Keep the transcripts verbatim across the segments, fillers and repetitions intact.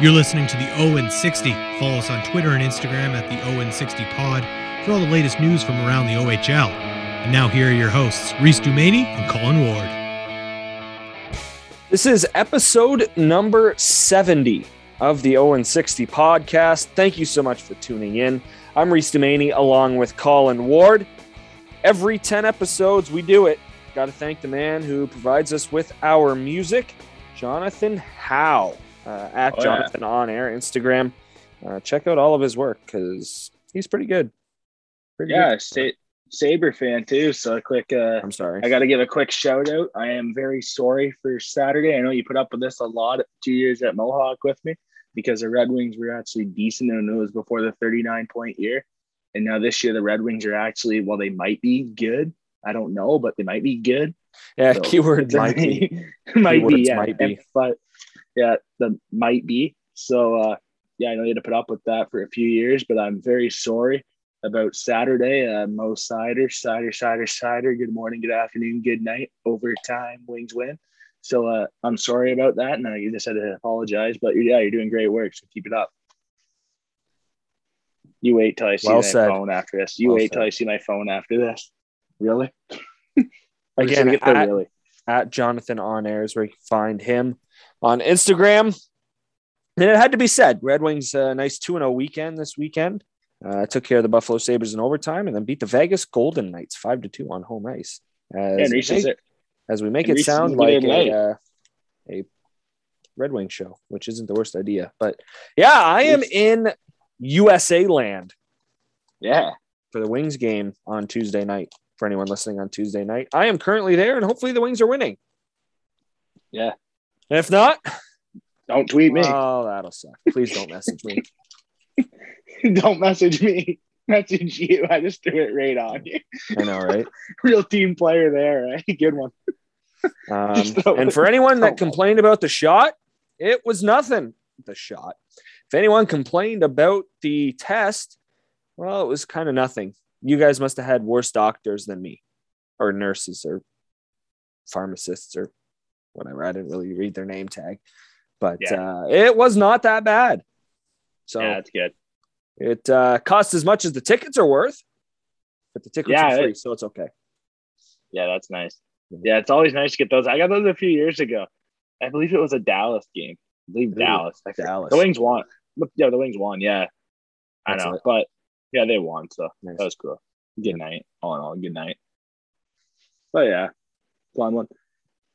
You're listening to the O H L sixty. Follow us on Twitter and Instagram at the O H L sixty Pod for all the latest news from around the O H L. And now here are your hosts, Rhys Dumaini and Colin Ward. This is episode number seventy of the O H L sixty Podcast. Thank you so much for tuning in. I'm Rhys Dumaini along with Colin Ward. Every ten episodes, we do it. Got to thank the man who provides us with our music, Jonathan Howe, uh, at oh, Jonathan yeah. On Air Instagram. Uh, check out all of his work because he's pretty good. Pretty yeah, good. Sa- Sabre fan too. So a quick, uh, I'm sorry. I got to give a quick shout out. I am very sorry for Saturday. I know you put up with this a lot two years at Mohawk with me because the Red Wings were actually decent and it was before the thirty-nine point year. And now this year, the Red Wings are actually, well, they might be good. I don't know, but they might be good. Yeah, so, keyword might be. might Keywords be, yeah. Might be. But, yeah, the might be. So, uh, yeah, I know you had to put up with that for a few years, but I'm very sorry about Saturday. Uh, Mo Sider, Sider, Sider, Sider, good morning, good afternoon, good night, overtime, Wings win. So uh, I'm sorry about that, and no, you just had to apologize. But, you're, yeah, you're doing great work, so keep it up. You wait till I see well my said. phone after this. You well wait said. till I see my phone after this. Really? Again, at, there, really. At Jonathan On Air is where you can find him on Instagram. And it had to be said, Red Wings, a uh, nice two and oh weekend this weekend. Uh, took care of the Buffalo Sabres in overtime and then beat the Vegas Golden Knights five to two on home ice. As, yeah, we, make, as we make it sound like a, uh, a Red Wing show, which isn't the worst idea. But, yeah, I am in U S A land. Yeah. For the Wings game on Tuesday night. For anyone listening on Tuesday night, I am currently there and hopefully the Wings are winning. Yeah. If not, don't tweet me. Oh, that'll suck. Please don't message me. Don't message me. Message you. I just threw it right on you. I know, right? Real team player there, right? Good one. Um, and for anyone that complained about the shot, it was nothing. The shot. If anyone complained about the test, well, it was kind of nothing. You guys must have had worse doctors than me, or nurses, or pharmacists, or whatever. I didn't really read their name tag, but yeah. uh, it was not that bad. So yeah, that's good. It uh, costs as much as the tickets are worth, but the tickets yeah, are free, it, so it's okay. Yeah, that's nice. Yeah, it's always nice to get those. I got those a few years ago. I believe it was a Dallas game. I believe Ooh, Dallas. I Dallas. The Wings won. Yeah, the Wings won. Yeah, I that's know, it. but. Yeah, they won, so nice. That was cool. Good night. All in all, good night. But yeah, fun one.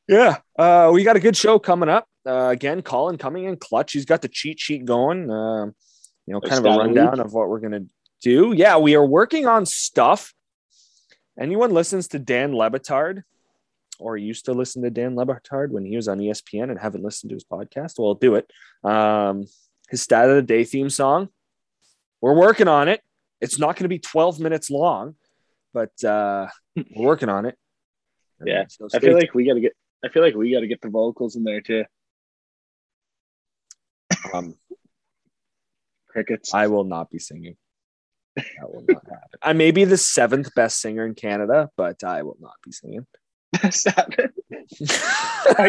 Yeah, uh, we got a good show coming up. Uh, again, Colin coming in clutch. He's got the cheat sheet going. Uh, you know, kind of a rundown of what we're going to do. Yeah, we are working on stuff. Anyone listens to Dan Le Batard or used to listen to Dan Le Batard when he was on E S P N and haven't listened to his podcast? Well, do it. Um, his Stat of the Day theme song. We're working on it. It's not going to be twelve minutes long, but uh, we're working on it. And yeah, so I feel tuned. like we got to get. I feel like we got to get the vocals in there too. Um, crickets. I will not be singing. That will not happen. I may be the seventh best singer in Canada, but I will not be singing. I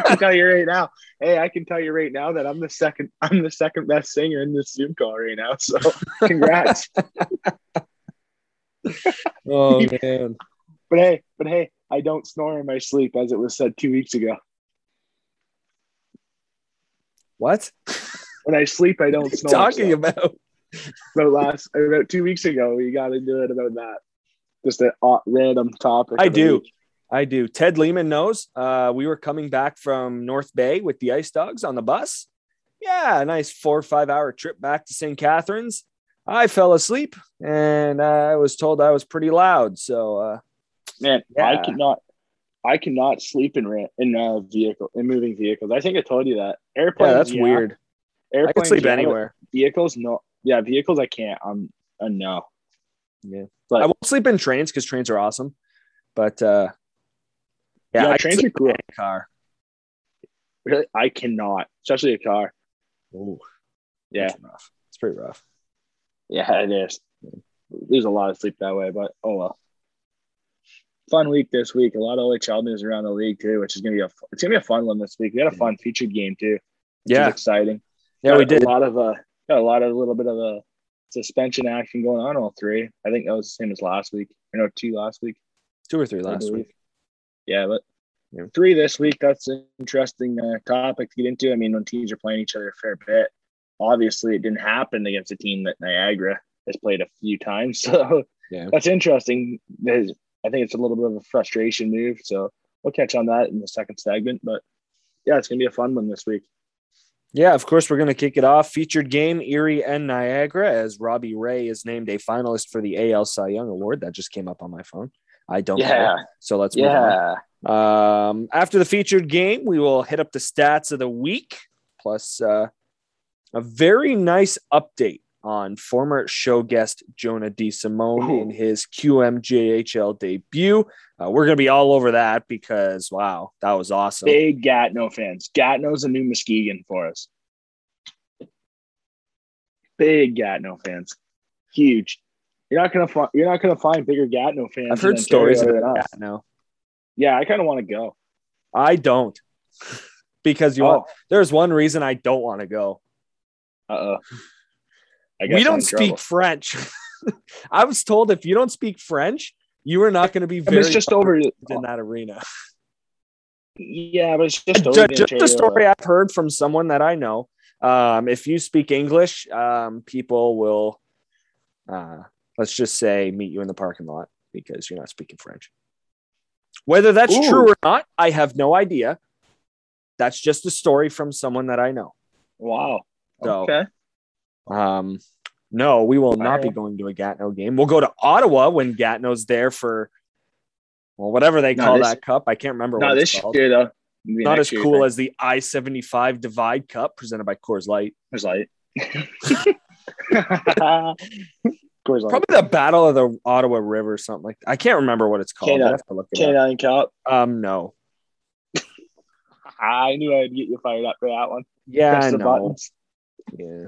can tell you right now. Hey, I can tell you right now that I'm the second. I'm the second best singer in this Zoom call right now. So, congrats. Oh man! But hey, but hey, I don't snore in my sleep, as it was said two weeks ago. What? When I sleep, I don't snore. Talking so. about about last about two weeks ago, we got into it about that. Just a random topic. I do. Week. I do. Ted Lehman knows. Uh, we were coming back from North Bay with the Ice Dogs on the bus. Yeah, a nice four or five hour trip back to Saint Catharines. I fell asleep and I was told I was pretty loud. So, uh, man, yeah. I cannot, I cannot sleep in rant, in uh, vehicle in moving vehicles. I think I told you that. Airplanes. Yeah, that's yeah. weird. Airplanes, I can sleep yeah, anywhere. Vehicles, no. Yeah, vehicles, I can't. I'm a no. Yeah, but I won't sleep in trains because trains are awesome. But uh, yeah, yeah trains are cool. In a car. Really, I cannot, especially a car. Oh, yeah, rough. It's pretty rough. Yeah, it is. There's a lot of sleep that way, but oh well. Fun week this week. A lot of O H L news around the league too, which is gonna be a it's gonna be a fun one this week. We had a fun featured game too. Which yeah, is exciting. Yeah, got we did. A lot of uh, got a lot of a little bit of a suspension action going on all three. I think that was the same as last week. You know, two last week. Two or three last week. Yeah, but yeah. three this week. That's an interesting uh, topic to get into. I mean, when teams are playing each other a fair bit, obviously it didn't happen against a team that Niagara has played a few times. So yeah. that's interesting. There's, I think it's a little bit of a frustration move. So we'll catch on that in the second segment. But, yeah, it's going to be a fun one this week. Yeah, of course, we're going to kick it off. Featured game, Erie and Niagara, as Robbie Ray is named a finalist for the A L Cy Young Award. That just came up on my phone. I don't yeah. know. So let's move yeah. on. Um, after the featured game, we will hit up the stats of the week, plus uh, a very nice update on former show guest Jonah DeSimone Ooh. in his Q M J H L debut. Uh, we're going to be all over that because, wow, that was awesome. Big Gatineau fans. Gatineau's a new Muskegon for us. Big Gatineau fans. Huge. You're not going to find, you're not going to find bigger Gatineau fans. I've heard stories about Gatineau. Yeah, I kind of want to go. I don't. Because you oh. want, there's one reason I don't want to go. Uh-oh. I guess we don't speak trouble. French. I was told if you don't speak French, you are not going to be very I mean, it's just over in that arena. Yeah, but it's just over just, just a story I've heard from someone that I know. Um, if you speak English, um, people will, uh, let's just say, meet you in the parking lot because you're not speaking French. Whether that's Ooh. true or not, I have no idea. That's just a story from someone that I know. Wow. So, okay. Um, no, we will not be going to a Gatineau game. We'll go to Ottawa when Gatineau's there for, well, whatever they call that cup. I can't remember what it's called. Not this year, though. Not as cool as the I seventy-five Divide Cup presented by Coors Light. Coors Light. Coors Light. Probably the Battle of the Ottawa River or something like that. I can't remember what it's called. Canine Cup? Um, no. I knew I'd get you fired up for that one. Yeah, I know. Yeah.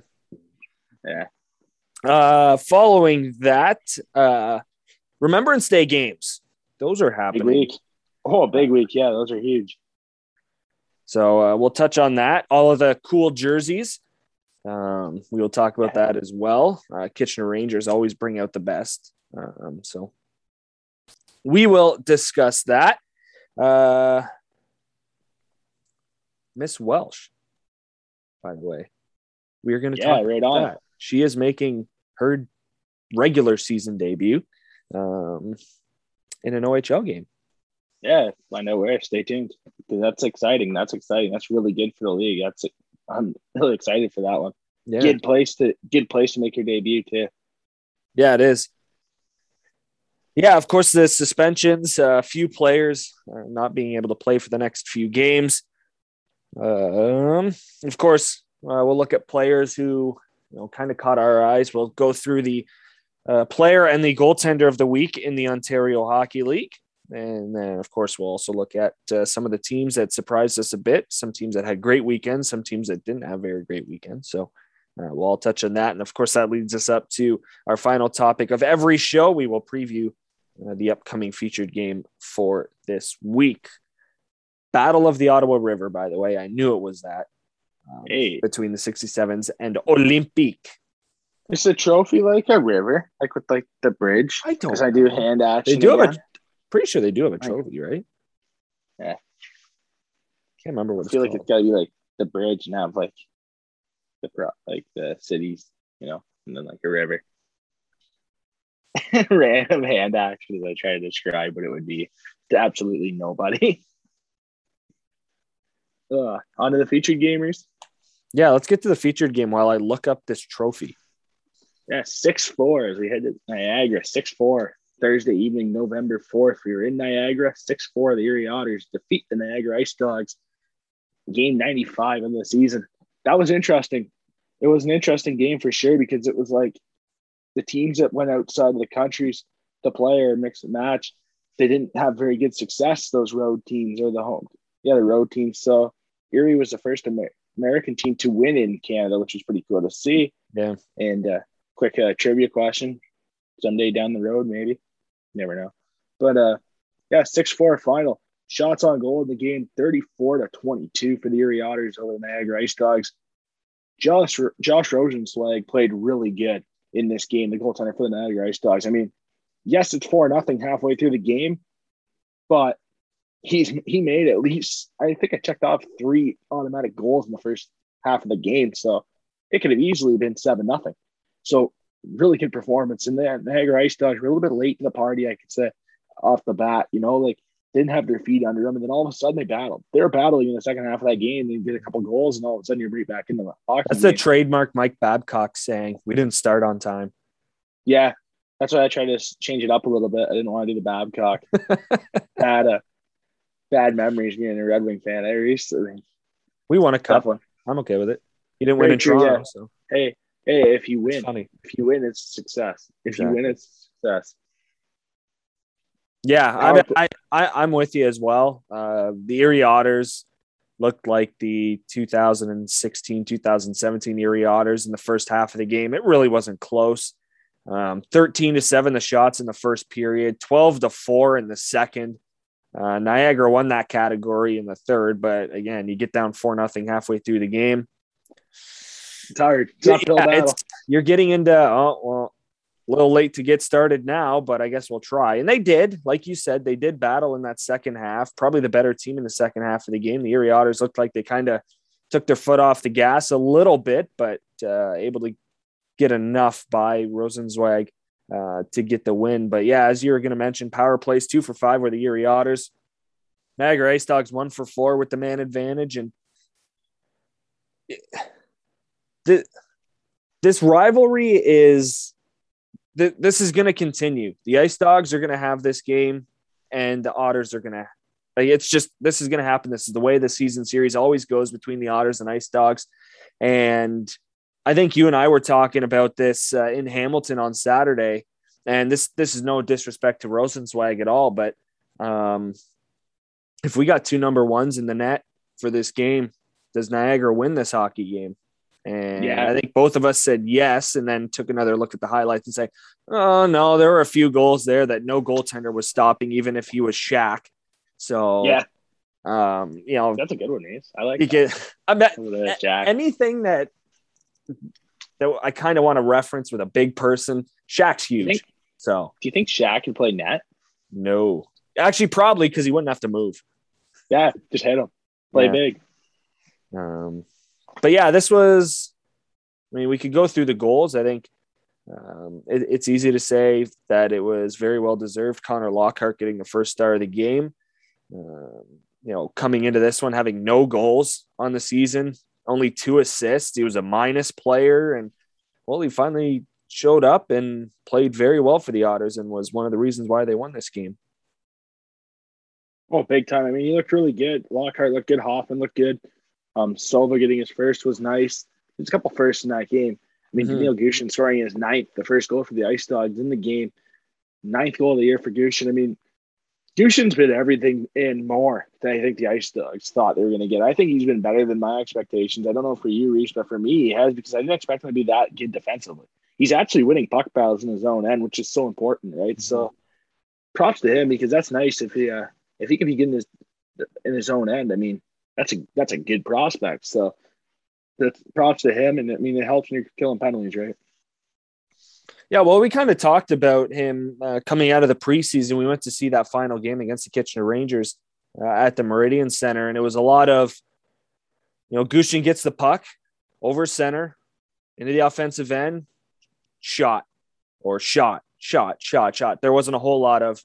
Yeah. Uh, following that, uh, Remembrance Day games. Those are happening. Big week. Oh, big week. Yeah, those are huge. So uh, we'll touch on that. All of the cool jerseys. Um, we will talk about that as well. Uh, Kitchener Rangers always bring out the best. Um, so we will discuss that. Uh, Miss Welsh, by the way. We are going to yeah, talk right about on. That. She is making her regular season debut um, in an O H L game. Yeah, I know where. Stay tuned. That's exciting. That's exciting. That's really good for the league. That's I'm really excited for that one. Yeah. Good place to good place to make your debut too. Yeah, it is. Yeah, of course, the suspensions. A uh, few players are not being able to play for the next few games. Um, of course, uh, we'll look at players who. You know, kind of caught our eyes. We'll go through the uh, player and the goaltender of the week in the Ontario Hockey League. And then, of course, we'll also look at uh, some of the teams that surprised us a bit, some teams that had great weekends, some teams that didn't have very great weekends. So uh, we'll all touch on that. And, of course, that leads us up to our final topic of every show. We will preview uh, the upcoming featured game for this week. Battle of the Ottawa River, by the way. I knew it was that. Um, hey. Between the sixty-sevens and Olympique. Is the trophy like a river? Like with like the bridge? I don't Because I do hand action. They do again. have a, pretty sure they do have a trophy, right? Yeah. Can't remember what I it's feel called. Like it's gotta be like the bridge and have like the like the cities, you know, and then like a river. Random hand action as I try to describe what it would be to absolutely nobody. Uh, on to the featured gamers. Yeah, let's get to the featured game while I look up this trophy. Yeah, six four as we head to Niagara. six four Thursday evening, November fourth. We were in Niagara. six four the Erie Otters defeat the Niagara Ice Dogs. Game ninety-five of the season. That was interesting. It was an interesting game for sure because it was like the teams that went outside of the countries to play or mix and match, they didn't have very good success, those road teams or the home. Yeah, the road team. So Erie was the first Amer- American team to win in Canada, which was pretty cool to see. Yeah. And uh, quick uh, trivia question. Someday down the road, maybe. Never know. But, uh, yeah, six four final. Shots on goal in the game, thirty-four to twenty-two for the Erie Otters over the Niagara Ice Dogs. Josh Josh Rosenzweig played really good in this game, the goaltender for the Niagara Ice Dogs. I mean, yes, it's four nothing halfway through the game, but he's he made at least, I think I checked off three automatic goals in the first half of the game, so it could have easily been seven nothing. So really good performance in there. The Niagara Ice Dogs were a little bit late to the party, I could say, off the bat. You know, like didn't have their feet under them, and then all of a sudden they battled. They were battling in the second half of that game. They did a couple goals, and all of a sudden you're right back into the hockey. That's the trademark Mike Babcock saying, "We didn't start on time." Yeah, that's why I tried to change it up a little bit. I didn't want to do the Babcock. Bad, uh, bad memories being a Red Wing fan. I recently we won a cup. One. I'm okay with it. You didn't Very win in true, Toronto, yeah. so hey. Hey, if you win, if you win, it's success. If exactly. you win, it's success. Yeah, I mean, I, I, I'm with you as well. Uh, the Erie Otters looked like the two thousand sixteen, two thousand seventeen Erie Otters in the first half of the game. It really wasn't close. Um, thirteen to seven, the shots in the first period, twelve to four in the second. Uh, Niagara won that category in the third, but again, you get down four nothing halfway through the game. It's hard. It's yeah, it's, you're getting into, oh, well, a little late to get started now, but I guess we'll try. And they did. Like you said, they did battle in that second half. Probably the better team in the second half of the game. The Erie Otters looked like they kind of took their foot off the gas a little bit, but uh, able to get enough by Rosenzweig uh, to get the win. But, yeah, as you were going to mention, power plays two for five were the Erie Otters. Niagara Ice Dogs one for four with the man advantage. And it, this rivalry is this is going to continue. The Ice Dogs are going to have this game, and the Otters are going to like it's just this is going to happen. This is the way the season series always goes between the Otters and Ice Dogs. And I think you and I were talking about this uh, in Hamilton on Saturday, and this this is no disrespect to Rosenzweig at all, but um, if we got two number ones in the net for this game, does Niagara win this hockey game? And yeah. I think both of us said yes, and then took another look at the highlights and say, oh, no, there were a few goals there that no goaltender was stopping, even if he was Shaq. So, yeah, um, you know. That's a good one, Ace. I like that. I'm not, anything that, that I kind of want to reference with a big person, Shaq's huge. Do you think, so, do you think Shaq can play net? No. Actually, probably because he wouldn't have to move. Yeah, just hit him. Play yeah. big. Um. But, yeah, this was – I mean, we could go through the goals. I think um, it, it's easy to say that it was very well-deserved. Connor Lockhart getting the first star of the game. Um, you know, coming into this one, having no goals on the season, only two assists. He was a minus player. And, well, he finally showed up and played very well for the Otters and was one of the reasons why they won this game. Oh, big time. I mean, he looked really good. Lockhart looked good. Hoffman looked good. Um, Sova getting his first was nice. There's a couple firsts in that game. I mean, mm-hmm. Daniil Gushin scoring his ninth, the first goal for the Ice Dogs in the game. Ninth goal of the year for Gushin. I mean, Gushin's been everything and more than I think the Ice Dogs thought they were going to get. I think he's been better than my expectations. I don't know for you, Rhys, but for me, he has, because I didn't expect him to be that good defensively. He's actually winning puck battles in his own end, which is so important, right? Mm-hmm. So props to him, because that's nice if he uh, if he can be good in his, in his own end. I mean, That's a that's a good prospect. So, that's props to him, and I mean it helps when you're killing penalties, right? Yeah. Well, we kind of talked about him uh, coming out of the preseason. We went to see that final game against the Kitchener Rangers uh, at the Meridian Center, and it was a lot of, you know, Gushin gets the puck over center into the offensive end, shot or shot, shot, shot, shot. There wasn't a whole lot of.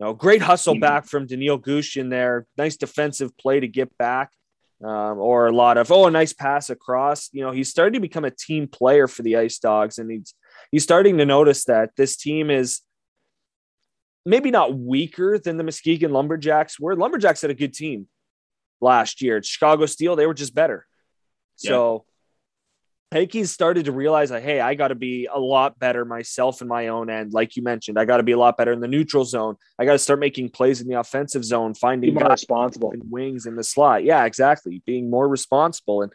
No, great hustle back from Daniil Gushin there. Nice defensive play to get back um, or a lot of, oh, a nice pass across. You know, he's starting to become a team player for the Ice Dogs, and he's, he's starting to notice that this team is maybe not weaker than the Muskegon Lumberjacks were. Lumberjacks had a good team last year. At Chicago Steel, they were just better. Yeah. So I think he's started to realize that, hey, I got to be a lot better myself in my own end. Like you mentioned, I got to be a lot better in the neutral zone. I got to start making plays in the offensive zone, finding more responsible in wings in the slot. Yeah, exactly. Being more responsible. And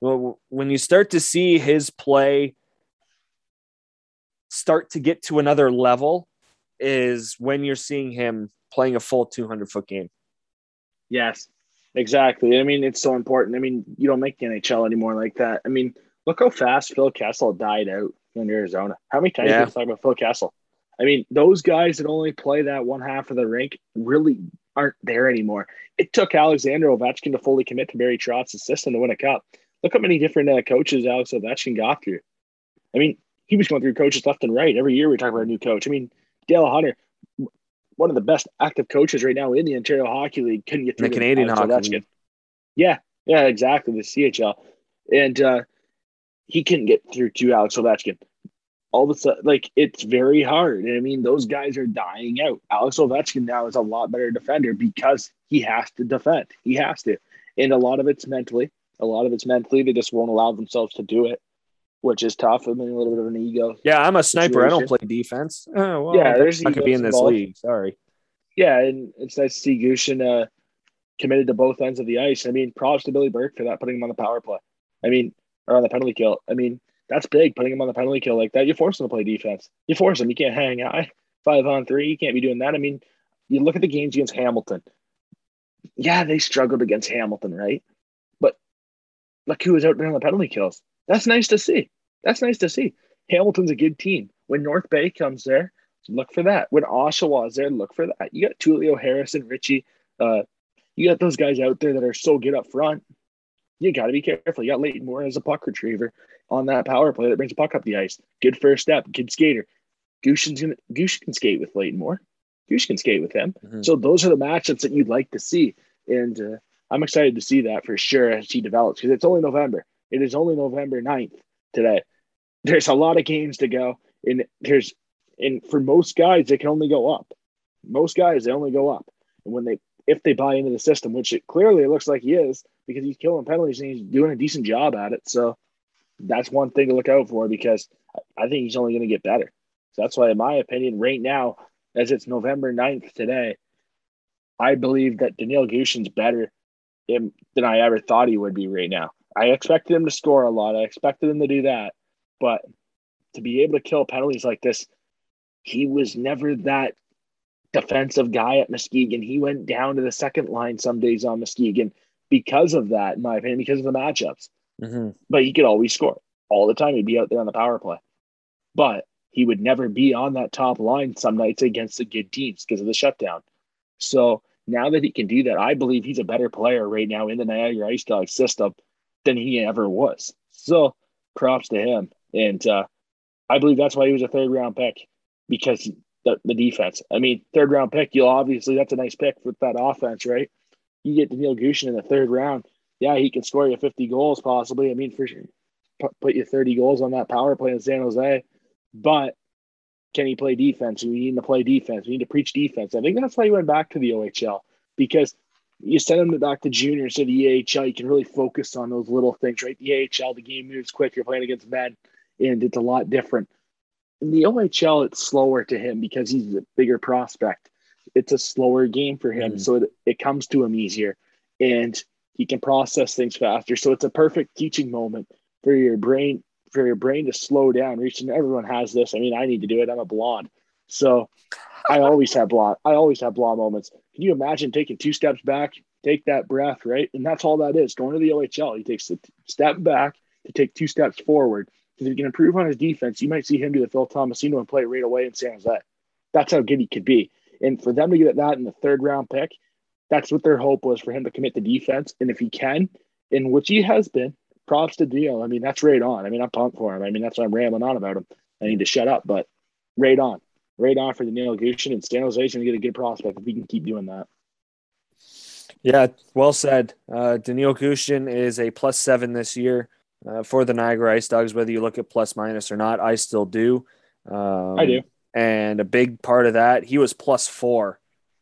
well, when you start to see his play start to get to another level is when you're seeing him playing a full two hundred foot game. Yes. Exactly. I mean, it's so important. I mean, you don't make the N H L anymore like that. I mean, look how fast Phil Kessel died out in Arizona. How many times yeah. did we talk about Phil Kessel? I mean, those guys that only play that one half of the rink really aren't there anymore. It took Alexander Ovechkin to fully commit to Barry Trotz's system to win a cup. Look how many different uh, coaches Alex Ovechkin got through. I mean, he was going through coaches left and right. Every year we talk about a new coach. I mean, Dale Hunter, one of the best active coaches right now in the Ontario Hockey League, couldn't get through the Canadian Hockey League. Yeah, yeah, exactly, the C H L. And uh, he couldn't get through to Alex Ovechkin. All of a sudden, like, it's very hard. And I mean, those guys are dying out. Alex Ovechkin now is a lot better defender because he has to defend. He has to. And a lot of it's mentally. A lot of it's mentally. They just won't allow themselves to do it, which is tough. I mean, a little bit of an ego. Yeah, I'm a sniper. Situation. I don't play defense. Oh, well, yeah, there's I could be in this involved. League. Sorry. Yeah, and it's nice to see Gushin uh, committed to both ends of the ice. I mean, props to Billy Burke for that, putting him on the power play. I mean, or on the penalty kill. I mean, that's big, putting him on the penalty kill like that. You force him to play defense. You force him. You can't hang out. Five on three, you can't be doing that. I mean, you look at the games against Hamilton. Yeah, they struggled against Hamilton, right? But look who was out there on the penalty kills. That's nice to see. That's nice to see. Hamilton's a good team. When North Bay comes there, look for that. When Oshawa is there, look for that. You got Tulio, Harrison, Richie. Uh, you got those guys out there that are so good up front. You got to be careful. You got Leighton Moore as a puck retriever on that power play that brings a puck up the ice. Good first step. Good skater. Gushin's gonna, Gushin can skate with Leighton Moore. Gushin can skate with him. Mm-hmm. So those are the matchups that you'd like to see. And uh, I'm excited to see that for sure as he develops, because it's only November. It is only November ninth today. There's a lot of games to go. And there's and for most guys, they can only go up. Most guys, they only go up. And when they if they buy into the system, which it clearly looks like he is, because he's killing penalties and he's doing a decent job at it. So that's one thing to look out for, because I think he's only going to get better. So that's why, in my opinion, right now, as it's November ninth today, I believe that Daniil Gushin's better than I ever thought he would be right now. I expected him to score a lot. I expected him to do that. But to be able to kill penalties like this, he was never that defensive guy at Muskegon. He went down to the second line some days on Muskegon because of that, in my opinion, because of the matchups. Mm-hmm. But he could always score all the time. He'd be out there on the power play. But he would never be on that top line some nights against the good teams because of the shutdown. So now that he can do that, I believe he's a better player right now in the Niagara Ice Dogs system than he ever was. So props to him. And uh, I believe that's why he was a third round pick, because the, the defense, I mean, third round pick, you'll obviously, that's a nice pick with that offense, right? You get Daniil Gushin in the third round. Yeah. He can score you fifty goals possibly. I mean, for sure, put you thirty goals on that power play in San Jose, but can he play defense? We need to play defense. We need to preach defense. I think that's why he went back to the O H L, because you send them back to juniors to the A H L. You can really focus on those little things, right? The A H L, the game moves quick. You're playing against men, and it's a lot different. In the O H L, it's slower to him because he's a bigger prospect. It's a slower game for him, mm-hmm. so it, it comes to him easier, and he can process things faster. So it's a perfect teaching moment for your brain, for your brain to slow down. Reaching, everyone has this. I mean, I need to do it. I'm a blonde, so. I always have blah. I always have blah moments. Can you imagine taking two steps back, take that breath, right? And that's all that is. Going to the O H L, he takes a step back to take two steps forward. Because if he can improve on his defense, you might see him do the Phil Tomasino and play right away in San Jose. That's how good he could be. And for them to get that in the third round pick, that's what their hope was, for him to commit to defense. And if he can, in which he has been, props to Dio. I mean, that's right on. I mean, I'm pumped for him. I mean, that's why I'm rambling on about him. I need to shut up, but right on. Right on for Daniil Gushin, and San Jose is going to get a good prospect if we can keep doing that. Yeah, well said. Uh, Daniil Gushin is a plus seven this year uh, for the Niagara Ice Dogs, whether you look at plus minus or not. I still do. Um, I do. And a big part of that, he was plus four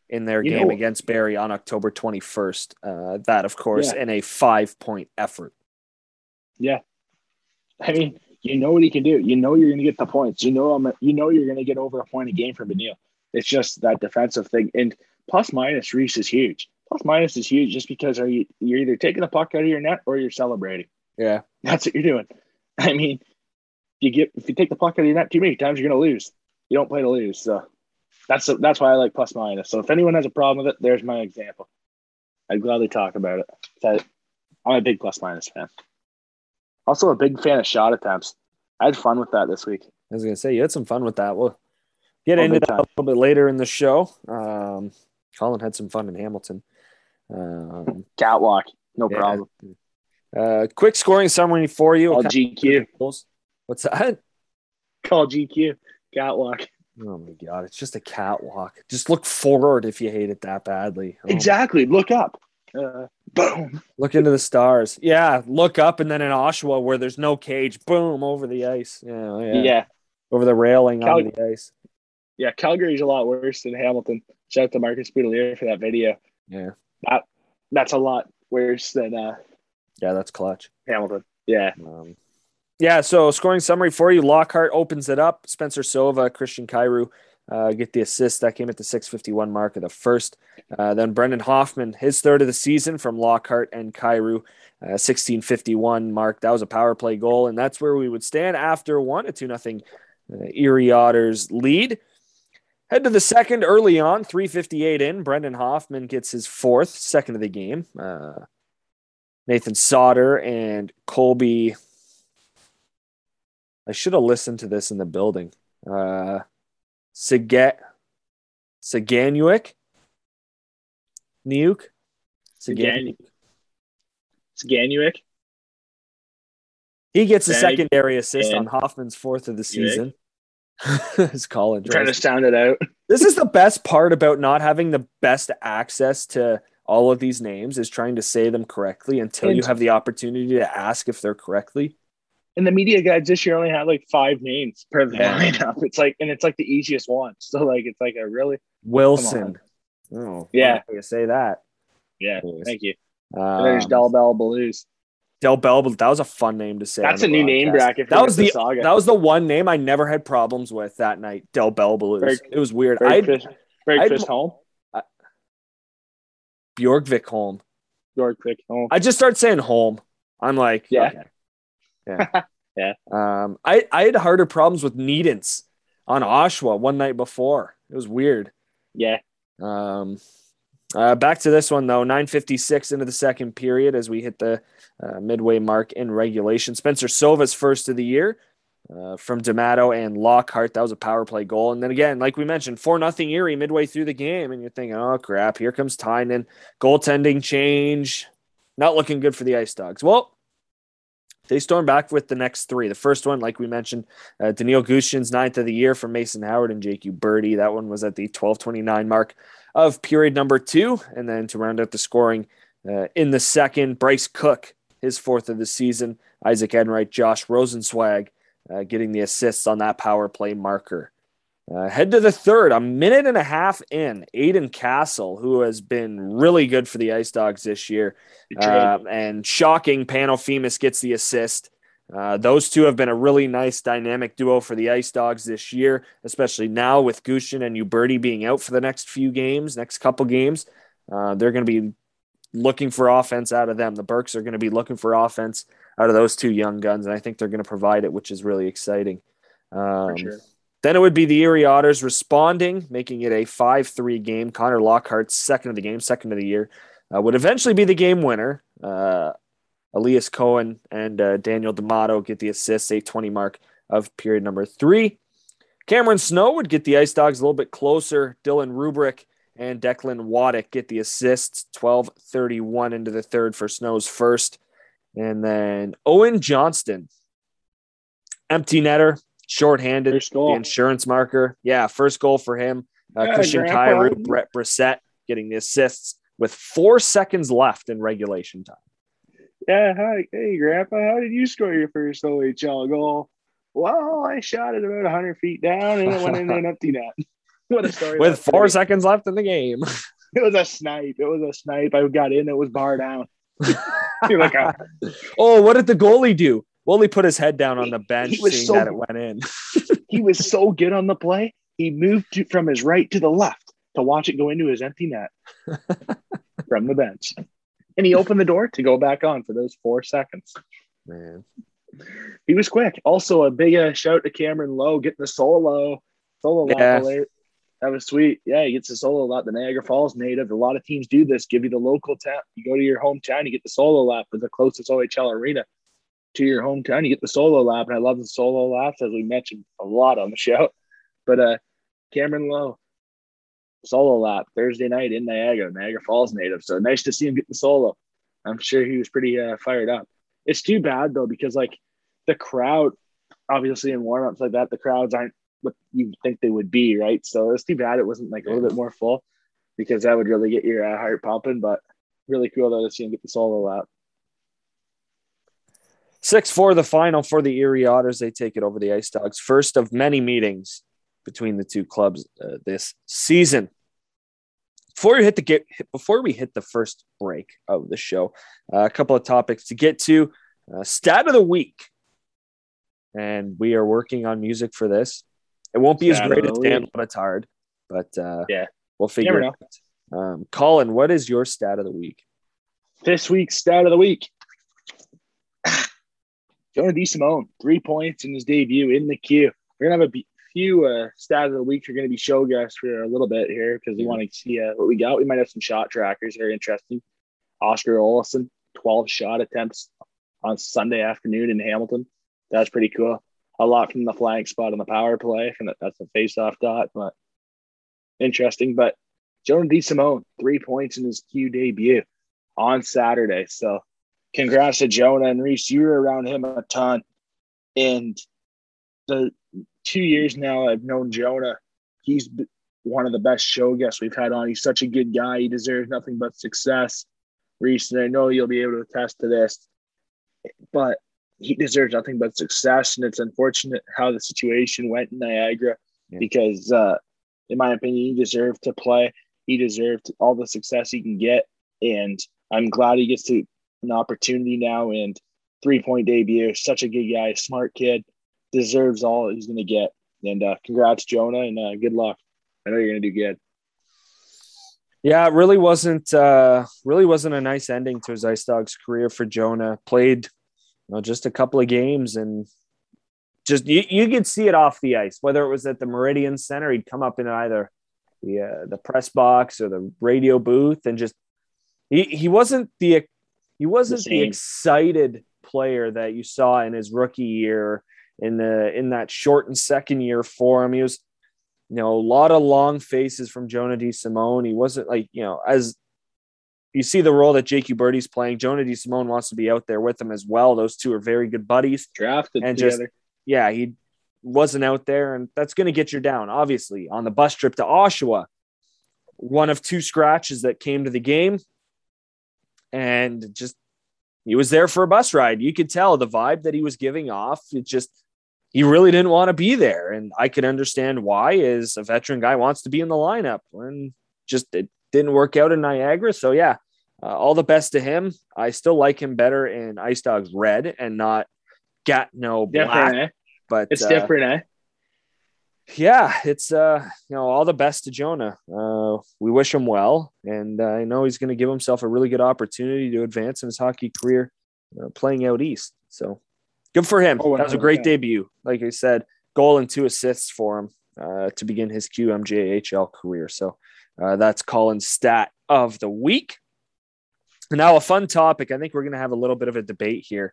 in their you game know, against Barry on October twenty-first. Uh, that, of course, yeah. in a five-point effort. Yeah. I mean – you know what he can do. You know you're going to get the points. You know I'm, you know you're going to get over a point a game from Daniil. It's just that defensive thing. And plus-minus, Rhys is huge. Plus-minus is huge just because are you, you're either taking the puck out of your net or you're celebrating. Yeah. That's what you're doing. I mean, you get if you take the puck out of your net too many times, you're going to lose. You don't play to lose. So that's, that's why I like plus-minus. So if anyone has a problem with it, there's my example. I'd gladly talk about it. I'm a big plus minus fan. Also a big fan of shot attempts. I had fun with that this week. I was going to say, you had some fun with that. We'll get into that a little bit later in the show. Um, Colin had some fun in Hamilton. Um, Catwalk, no yeah. problem. Uh, quick scoring summary for you. Call G Q. What's that? Call G Q. Catwalk. Oh, my God. It's just a catwalk. Just look forward if you hate it that badly. Oh. Exactly. Look up. Uh, boom. Look into the stars. Yeah, look up, and then in Oshawa where there's no cage, boom, over the ice. Yeah, yeah. yeah. Over the railing Cal- on the ice. Yeah, Calgary's a lot worse than Hamilton. Shout out to Marcus Boudelier for that video. Yeah. That, that's a lot worse than uh, yeah, that's clutch. Hamilton. Yeah. Um, yeah, so scoring summary for you. Lockhart opens it up. Spencer Sova, Christian Kyrou uh, get the assist. That came at the six fifty-one mark of the first. Uh, then Brendan Hoffman, his third of the season from Lockhart and Kyrou, uh, sixteen fifty-one mark. That was a power play goal, and that's where we would stand after one, a two nothing uh, Erie Otters lead. Head to the second early on, three fifty-eight in. Brendan Hoffman gets his fourth, second of the game. Uh, Nathan Sauter and Colby... I should have listened to this in the building. Uh, Saganiuk? Saganiuk? Niuk? Saganiuk. Saganiuk? He gets a secondary assist on Hoffman's fourth of the season. It's Colin. Trying to sound it out. This is the best part about not having the best access to all of these names is trying to say them correctly until you have the opportunity to ask if they're correctly. And the media guys this year only had like five names per lineup. It's like, and it's like the easiest one. So like, it's like a really Wilson. Oh yeah, you say that. Yeah, anyways. Thank you. Um, there's Del Bell Blues. Del Bell, that was a fun name to say. That's a new broadcast. Name bracket. That was the, the saga. That was the one name I never had problems with that night. Del Bell Blues. Very, it was weird. I Very Chris Holm. I, Bjorkvik Holm. Bjorkvik Holm. I just start saying Holm. I'm like, yeah. Okay. Yeah, yeah. Um, I, I had harder problems with Needance on Oshawa one night before. It was weird. Yeah. Um, uh, back to this one, though. nine fifty-six into the second period as we hit the uh, midway mark in regulation. Spencer Sova's first of the year uh, from D'Amato and Lockhart. That was a power play goal. And then again, like we mentioned, four nothing Erie midway through the game. And you're thinking, oh, crap, here comes Tynan. Goaltending change. Not looking good for the Ice Dogs. Well, they storm back with the next three. The first one, like we mentioned, uh, Daniil Gushin's ninth of the year from Mason Howard and J Q Birdie. That one was at the twelve twenty-nine mark of period number two. And then to round out the scoring uh, in the second, Bryce Cook, his fourth of the season. Isaac Enright, Josh Rosenzweig uh, getting the assists on that power play marker. Uh, head to the third, a minute and a half in, Aiden Castle, who has been really good for the Ice Dogs this year. Uh, and shocking, Panofemis gets the assist. Uh, those two have been a really nice dynamic duo for the Ice Dogs this year, especially now with Gushin and Uberti being out for the next few games, next couple games. Uh, they're going to be looking for offense out of them. The Burks are going to be looking for offense out of those two young guns, and I think they're going to provide it, which is really exciting. Um, for sure. Then it would be the Erie Otters responding, making it a five three game. Connor Lockhart's second of the game, second of the year, uh, would eventually be the game winner. Uh, Elias Cohen and uh, Daniel D'Amato get the assists, eight twenty mark of period number three. Cameron Snow would get the Ice Dogs a little bit closer. Dylan Rubrick and Declan Waddick get the assists, twelve thirty-one into the third for Snow's first. And then Owen Johnston, empty netter. Shorthanded, the insurance marker. Yeah, first goal for him. Uh, yeah, Christian Kyrou, Brett Brissett getting the assists with four seconds left in regulation time. Yeah, hi, hey, Grandpa, how did you score your first O H L goal? Well, I shot it about one hundred feet down and it went into an empty net. What a story. With four me. seconds left in the game. It was a snipe. It was a snipe. I got in. It was bar down. Like a... Oh, what did the goalie do? Well, he put his head down on the bench, seeing so, that it went in. He was so good on the play. He moved to, from his right to the left to watch it go into his empty net from the bench. And he opened the door to go back on for those four seconds. Man, he was quick. Also, a big uh, shout to Cameron Lowe getting the solo. Solo yeah. That was sweet. Yeah, he gets the solo lap. The Niagara Falls native. A lot of teams do this. Give you the local tap. You go to your hometown, you get the solo lap for the closest O H L arena to your hometown. You get the solo lap, and I love the solo laps, as we mentioned a lot on the show. But uh, Cameron Lowe, solo lap Thursday night in Niagara, Niagara Falls native. So nice to see him get the solo. I'm sure he was pretty uh, fired up. It's too bad though, because like the crowd, obviously in warmups like that, the crowds aren't what you think they would be, right? So it's too bad it wasn't like a little bit more full, because that would really get your uh, heart pumping. But really cool though to see him get the solo lap. six four the final for the Erie Otters. They take it over the Ice Dogs. First of many meetings between the two clubs uh, this season. Before we hit the get, before we hit the first break of the show, uh, a couple of topics to get to. Uh, stat of the week, and we are working on music for this. It won't be stat as great as Dan Le Batard, but uh, yeah, we'll figure it out. Um, Colin, what is your stat of the week? This week's stat of the week: Jonah DeSimone, three points in his debut in the queue. We're gonna have a few uh, stat of the week. We're gonna be show guests for a little bit here because we mm-hmm. want to see uh, what we got. We might have some shot trackers that are interesting. Oscar Olsson, twelve shot attempts on Sunday afternoon in Hamilton. That's pretty cool. A lot from the flank spot on the power play, and that's a face-off dot, but interesting. But Jonah DeSimone, three points in his Q debut on Saturday. So congrats to Jonah. And Rhys, you were around him a ton. And the two years now I've known Jonah, he's one of the best show guests we've had on. He's such a good guy. He deserves nothing but success. Rhys, and I know you'll be able to attest to this, but he deserves nothing but success, and it's unfortunate how the situation went in Niagara yeah. because, uh, in my opinion, he deserved to play. He deserved all the success he can get, and I'm glad he gets to an opportunity now. And three-point debut, such a good guy, smart kid, deserves all he's going to get. And uh, congrats, Jonah, and uh, good luck. I know you're going to do good. Yeah, it really wasn't uh, really wasn't a nice ending to his Ice Dogs career for Jonah. Played. You know, just a couple of games, and just you, you could see it off the ice. Whether it was at the Meridian Center, he'd come up in either the uh, the press box or the radio booth, and just he, he wasn't the he wasn't the, the excited player that you saw in his rookie year, in the in that shortened second year for him. He was, you know, a lot of long faces from Jonah DeSimone. He wasn't like, you know, as you see the role that Jakey Birdie's playing, Jonah DeSimone wants to be out there with him as well. Those two are very good buddies. Drafted and together. Just, yeah, he wasn't out there, and that's going to get you down, obviously. On the bus trip to Oshawa, one of two scratches that came to the game, and just he was there for a bus ride. You could tell the vibe that he was giving off. It just he really didn't want to be there, and I could understand why. Is a veteran guy wants to be in the lineup, and just it didn't work out in Niagara. So, yeah, uh, all the best to him. I still like him better in Ice Dogs red and not Gatineau black. Eh? But it's uh, different, eh? Yeah, it's, uh, you know, all the best to Jonah. Uh, we wish him well, and uh, I know he's going to give himself a really good opportunity to advance in his hockey career uh, playing out east. So, good for him. Oh, that was a great yeah. debut. Like I said, goal and two assists for him uh, to begin his Q M J H L career. So, Uh, that's Colin's stat of the week. Now, a fun topic. I think we're going to have a little bit of a debate here.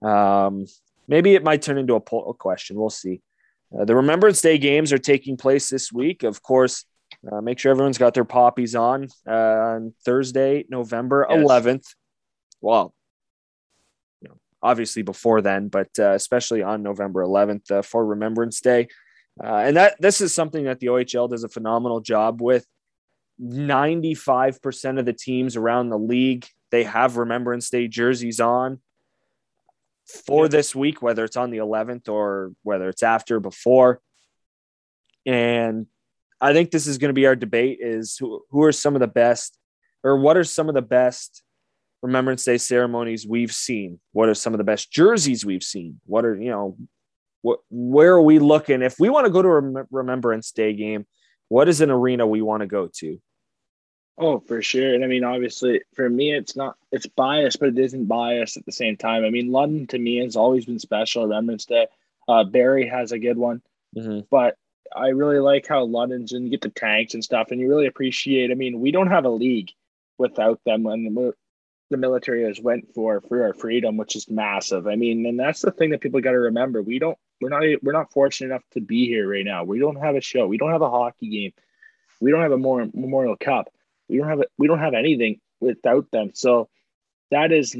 Um, maybe it might turn into a poll question. We'll see. Uh, the Remembrance Day games are taking place this week. Of course, uh, make sure everyone's got their poppies on uh, on Thursday, November yes. eleventh. Well, you know, obviously before then, but uh, especially on November eleventh uh, for Remembrance Day. Uh, and that this is something that the O H L does a phenomenal job with. ninety-five percent of the teams around the league, they have Remembrance Day jerseys on for this week, whether it's on the eleventh or whether it's after or before. And I think this is going to be our debate is who, who are some of the best, or what are some of the best Remembrance Day ceremonies we've seen? What are some of the best jerseys we've seen? What are, you know, what, where are we looking? If we want to go to a Rem- Remembrance Day game, what is an arena we want to go to? Oh, for sure. And I mean, obviously, for me, it's not, it's biased, but it isn't biased at the same time. I mean, London to me has always been special, Remembrance Day. Uh, Barry has a good one. Mm-hmm. But I really like how London's didn't get the tanks and stuff, and you really appreciate, I mean, we don't have a league without them, and the, the military has went for, for our freedom, which is massive. I mean, and that's the thing that people got to remember. We don't, we're not, we're not fortunate enough to be here right now. We don't have a show. We don't have a hockey game. We don't have a more Memorial Cup. We don't have, a, we don't have anything without them. So that is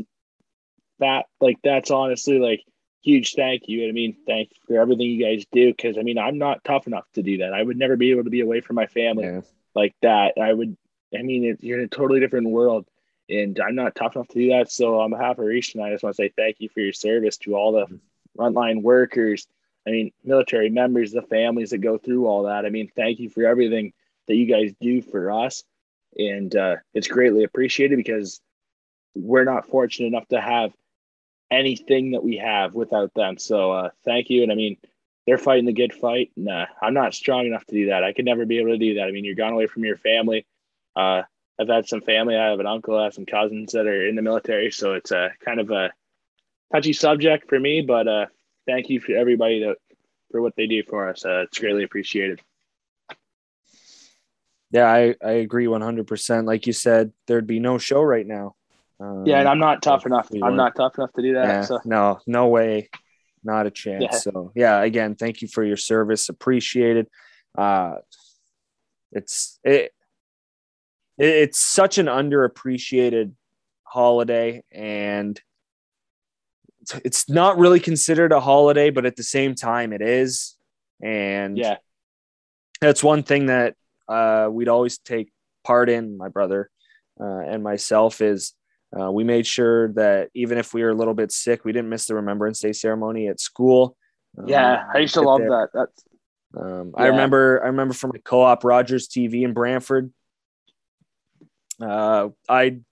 that, like, that's honestly like, huge thank you. I mean, thank you for everything you guys do. Cause I mean, I'm not tough enough to do that. I would never be able to be away from my family yeah. like that. I would, I mean, it, you're in a totally different world and I'm not tough enough to do that. So on behalf of Rhys, I just want to say thank you for your service to all the mm-hmm. frontline workers. I mean, military members, the families that go through all that. I mean, thank you for everything that you guys do for us. And uh, it's greatly appreciated because we're not fortunate enough to have anything that we have without them. So uh, thank you. And I mean, they're fighting the good fight. Nah, I'm not strong enough to do that. I could never be able to do that. I mean, you're gone away from your family. Uh, I've had some family. I have an uncle. I have some cousins that are in the military. So it's a kind of a touchy subject for me, but uh, thank you for everybody that for what they do for us. Uh, it's greatly appreciated. Yeah, I, I agree one hundred percent. Like you said, there'd be no show right now. Um, yeah, and I'm not tough enough. I'm want. not tough enough to do that. Yeah, so. No, no way. Not a chance. Yeah. So, yeah, again, thank you for your service. Appreciate it. Uh, it's it, it it's such an underappreciated holiday, and it's not really considered a holiday, but at the same time, it is. And yeah, that's one thing that uh, we'd always take part in, my brother uh, and myself, is Uh, we made sure that even if we were a little bit sick, we didn't miss the Remembrance Day ceremony at school. Um, yeah, I used to love there. that. That's. Um, yeah. I remember. I remember from the co-op Rogers T V in Brantford. Uh, I.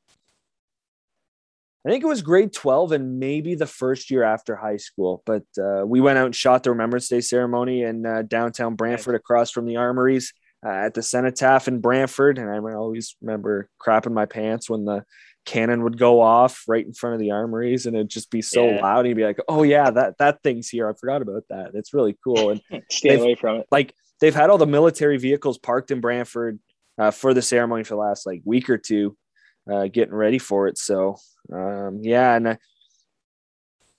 I think it was grade twelve and maybe the first year after high school, but uh, we went out and shot the Remembrance Day ceremony in uh, downtown Brantford, nice. across from the Armories, uh, at the Cenotaph in Brantford, and I always remember crapping my pants when the cannon would go off right in front of the Armories, and it'd just be so yeah. loud. You'd be like, oh yeah, that that thing's here. I forgot about that. It's really cool. And stay away from it. Like, they've had all the military vehicles parked in Brantford uh, for the ceremony for the last like week or two, uh, getting ready for it. So um, yeah. And uh,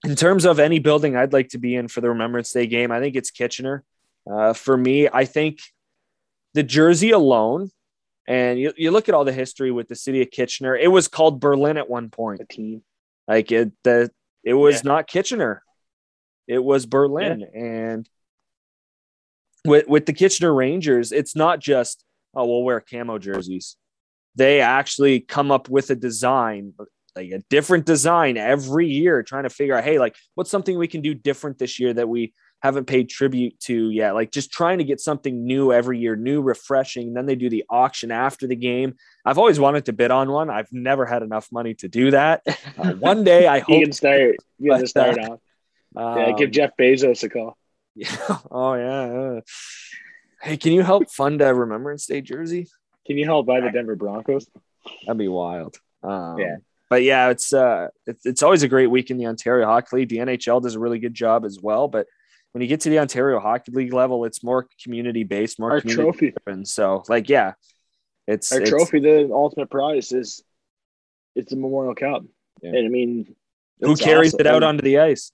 in terms of any building I'd like to be in for the Remembrance Day game, I think it's Kitchener. Uh, for me, I think the jersey alone, and you, you look at all the history with the city of Kitchener. It was called Berlin at one point. Like it, the, it was yeah. not Kitchener. It was Berlin. Yeah. And with, with the Kitchener Rangers, it's not just, oh, we'll wear camo jerseys. They actually come up with a design, like a different design every year, trying to figure out, hey, like, what's something we can do different this year that we haven't paid tribute to yet? Like, just trying to get something new every year, new, refreshing. Then they do the auction after the game. I've always wanted to bid on one. I've never had enough money to do that. Uh, one day I hope you can start, you can start off. Um, yeah, give Jeff Bezos a call. Yeah. Oh yeah. Hey, can you help fund a Remembrance Day jersey? Can you help buy the Denver Broncos? That'd be wild. Um, yeah. But yeah, it's uh, it's, it's always a great week in the Ontario Hockey League. The N H L does a really good job as well, but when you get to the Ontario Hockey League level, it's more community-based, more community-driven. So, like, yeah, it's – Our it's, trophy, the ultimate prize, is it's the Memorial Cup. Yeah. And, I mean – Who carries awesome. it out onto the ice?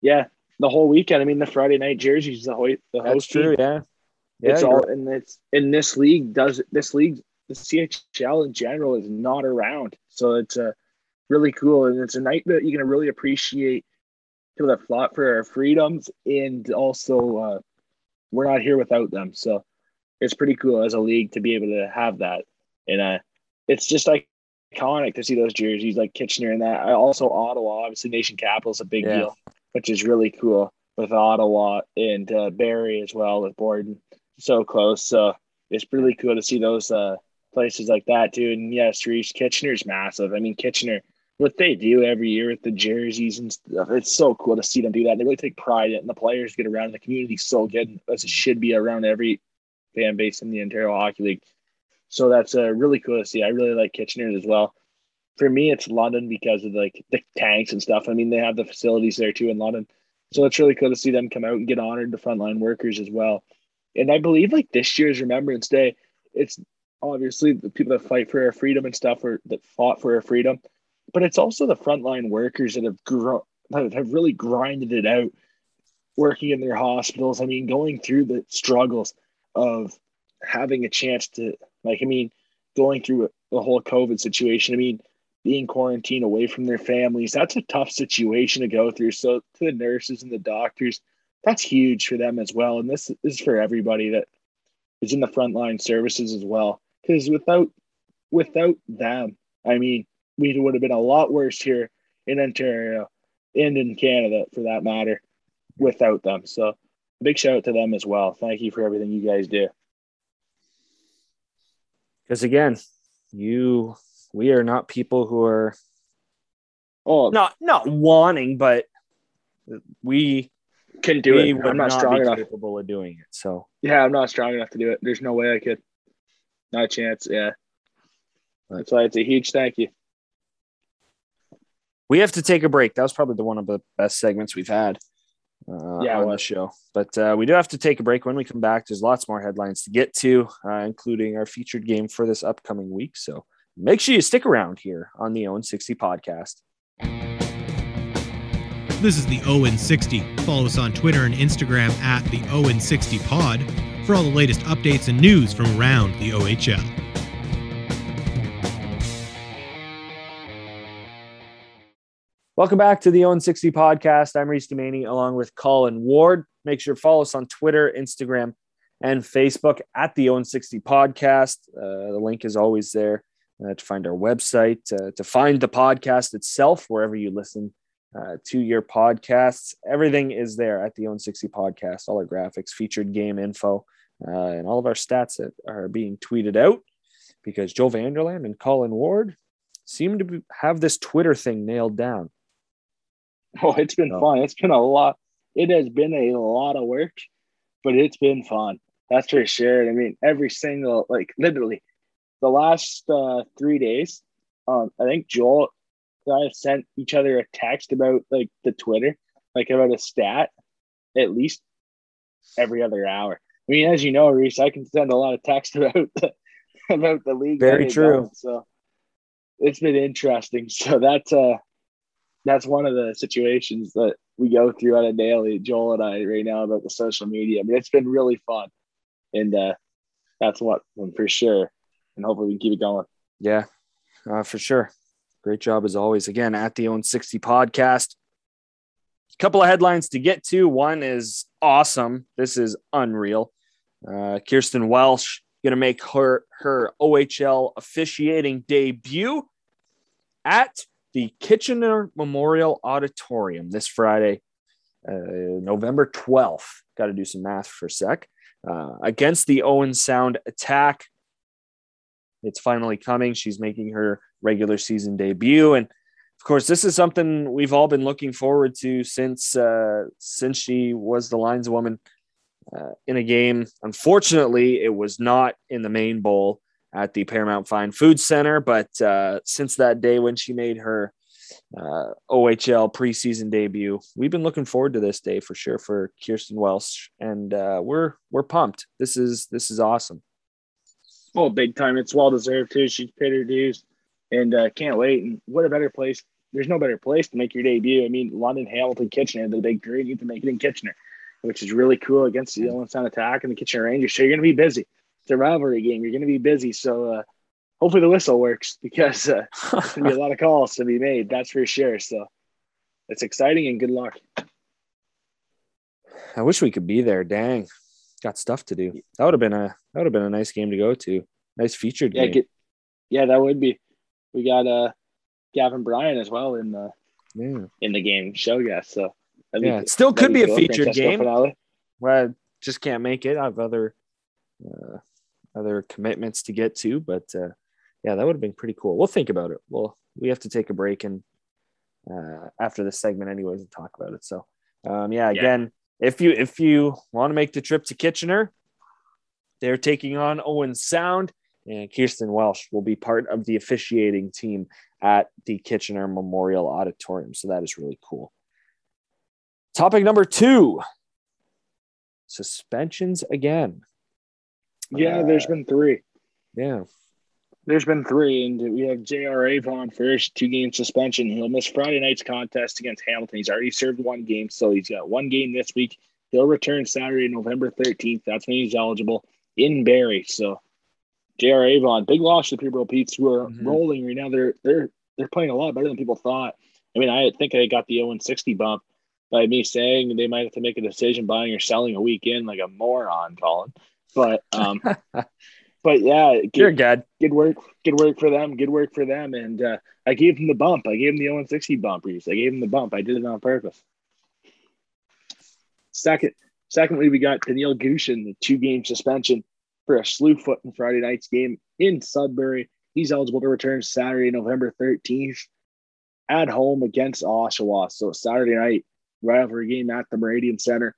Yeah, the whole weekend. I mean, the Friday night jerseys, the, ho- the host That's true, team. yeah. yeah it's all – and it's in this league does – this league, the C H L in general is not around. So, it's uh, really cool. And it's a night that you can really appreciate people that fought for our freedoms, and also uh, we're not here without them. So it's pretty cool as a league to be able to have that. And uh, it's just like iconic to see those jerseys like Kitchener and that. Also Ottawa, obviously nation capital is a big yeah. deal, which is really cool with Ottawa and uh, Barry as well with Borden. So close. So it's really cool to see those uh, places like that too. And yes, Rhys, Kitchener's massive. I mean, Kitchener, what they do every year with the jerseys and stuff, it's so cool to see them do that. They really take pride in it, and the players get around, and the community's so good, as it should be around every fan base in the Ontario Hockey League. So that's uh, really cool to see. I really like Kitchener as well. For me, it's London because of like the tanks and stuff. I mean, they have the facilities there too in London. So it's really cool to see them come out and get honored, the frontline workers as well. And I believe like this year's Remembrance Day, it's obviously the people that fight for our freedom and stuff, or that fought for our freedom, but it's also the frontline workers that have grown, that have really grinded it out, working in their hospitals. I mean, going through the struggles of having a chance to, like, I mean, going through the whole COVID situation. I mean, being quarantined away from their families, that's a tough situation to go through. So to the nurses and the doctors, that's huge for them as well. And this is for everybody that is in the frontline services as well. Because without without them, I mean, we would have been a lot worse here in Ontario and in Canada, for that matter, without them. So big shout out to them as well. Thank you for everything you guys do. Because again, you, we are not people who are oh, not, not wanting, but we can do we it. I'm not, not strong enough capable of doing it. So yeah, I'm not strong enough to do it. There's no way I could. Not a chance. Yeah. That's why it's a huge thank you. We have to take a break. That was probably the one of the best segments we've had uh, yeah, on the show. But uh, we do have to take a break. When we come back, there's lots more headlines to get to, uh, including our featured game for this upcoming week. So make sure you stick around here on the O N sixty Podcast. This is the O N sixty. Follow us on Twitter and Instagram at the O N sixty Pod for all the latest updates and news from around the O H L. Welcome back to the O N sixty Podcast. I'm Rhys Dumaini along with Colin Ward. Make sure to follow us on Twitter, Instagram, and Facebook at the O N sixty Podcast. Uh, the link is always there uh, to find our website, uh, to find the podcast itself, wherever you listen uh, to your podcasts. Everything is there at the O N sixty Podcast. All our graphics, featured game info, uh, and all of our stats that are being tweeted out, because Joe Vanderland and Colin Ward seem to be, have this Twitter thing nailed down. Oh, it's been so fun. It's been a lot. It has been a lot of work, but it's been fun. That's for sure. I mean, every single, like, literally the last uh, three days, um, I think Joel and I have sent each other a text about, like, the Twitter, like, about a stat at least every other hour. I mean, as you know, Reese, I can send a lot of text about the, about the league. Very true. Done, so it's been interesting. So that's uh, that's one of the situations that we go through on a daily, Joel and I, right now, about the social media. I mean, it's been really fun. And uh, that's one for sure. And hopefully we can keep it going. Yeah, uh, for sure. Great job as always. Again, at the O N sixty Podcast. A couple of headlines to get to. One is awesome. This is unreal. Uh, Kirsten Welsh going to make her, her O H L officiating debut at the Kitchener Memorial Auditorium this Friday, uh, November twelfth. Got to do some math for a sec. Uh, against the Owen Sound attack. It's finally coming. She's making her regular season debut. And of course, this is something we've all been looking forward to since, uh, since she was the lineswoman uh, in a game. Unfortunately, it was not in the main bowl at the Paramount Fine Food Center. But uh, since that day when she made her uh, O H L preseason debut, we've been looking forward to this day for sure for Kirsten Welsh. And uh, we're we're pumped. This is this is awesome. Oh, big time. It's well-deserved, too. She's paid her dues and uh, can't wait. And what a better place. There's no better place to make your debut. I mean, London, Hamilton, Kitchener, the big three, you can make it in Kitchener, which is really cool against the Owen Sound attack and the Kitchener Rangers. So you're going to be busy. It's a rivalry game. You're going to be busy. So uh, hopefully the whistle works, because uh, there's going to be a lot of calls to be made. That's for sure. So it's exciting and good luck. I wish we could be there. Dang. Got stuff to do. That would have been a, that would have been a nice game to go to. Nice featured yeah, game. Get, yeah, that would be. We got uh, Gavin Bryan as well in the, yeah. in the game show. Yeah. So yeah, it still could be a featured game. Well, I just can't make it. I have other, uh, other commitments to get to, but uh yeah that would have been pretty cool. We'll think about it. Well, we have to take a break and uh after this segment anyways and talk about it. So um yeah again yeah. if you if you want to make the trip to Kitchener, they're taking on Owen Sound, and Kirsten Welsh will be part of the officiating team at the Kitchener Memorial Auditorium. So that is really cool. Topic number two, Suspensions again. Yeah, uh, there's been three. Yeah. There's been three, and we have J R Avon first, two-game suspension. He'll miss Friday night's contest against Hamilton. He's already served one game, so he's got one game this week. He'll return Saturday, November thirteenth. That's when he's eligible in Barry. So J R Avon, big loss to the Peterborough Petes, who are mm-hmm. rolling right now. They're they're they're playing a lot better than people thought. I mean, I think I got the oh and sixty bump by me saying they might have to make a decision buying or selling a week in, like a moron, Colin. But um, but yeah, good, you're good. Good work, good work for them. Good work for them. And uh, I gave them the bump. I gave them the oh and sixty bump, Reese. I gave them the bump. I did it on purpose. Second, secondly, we got Daniil Gushin, the two-game suspension for a slew foot in Friday night's game in Sudbury. He's eligible to return Saturday, November thirteenth, at home against Oshawa. So Saturday night, rivalry game at the Meridian Center.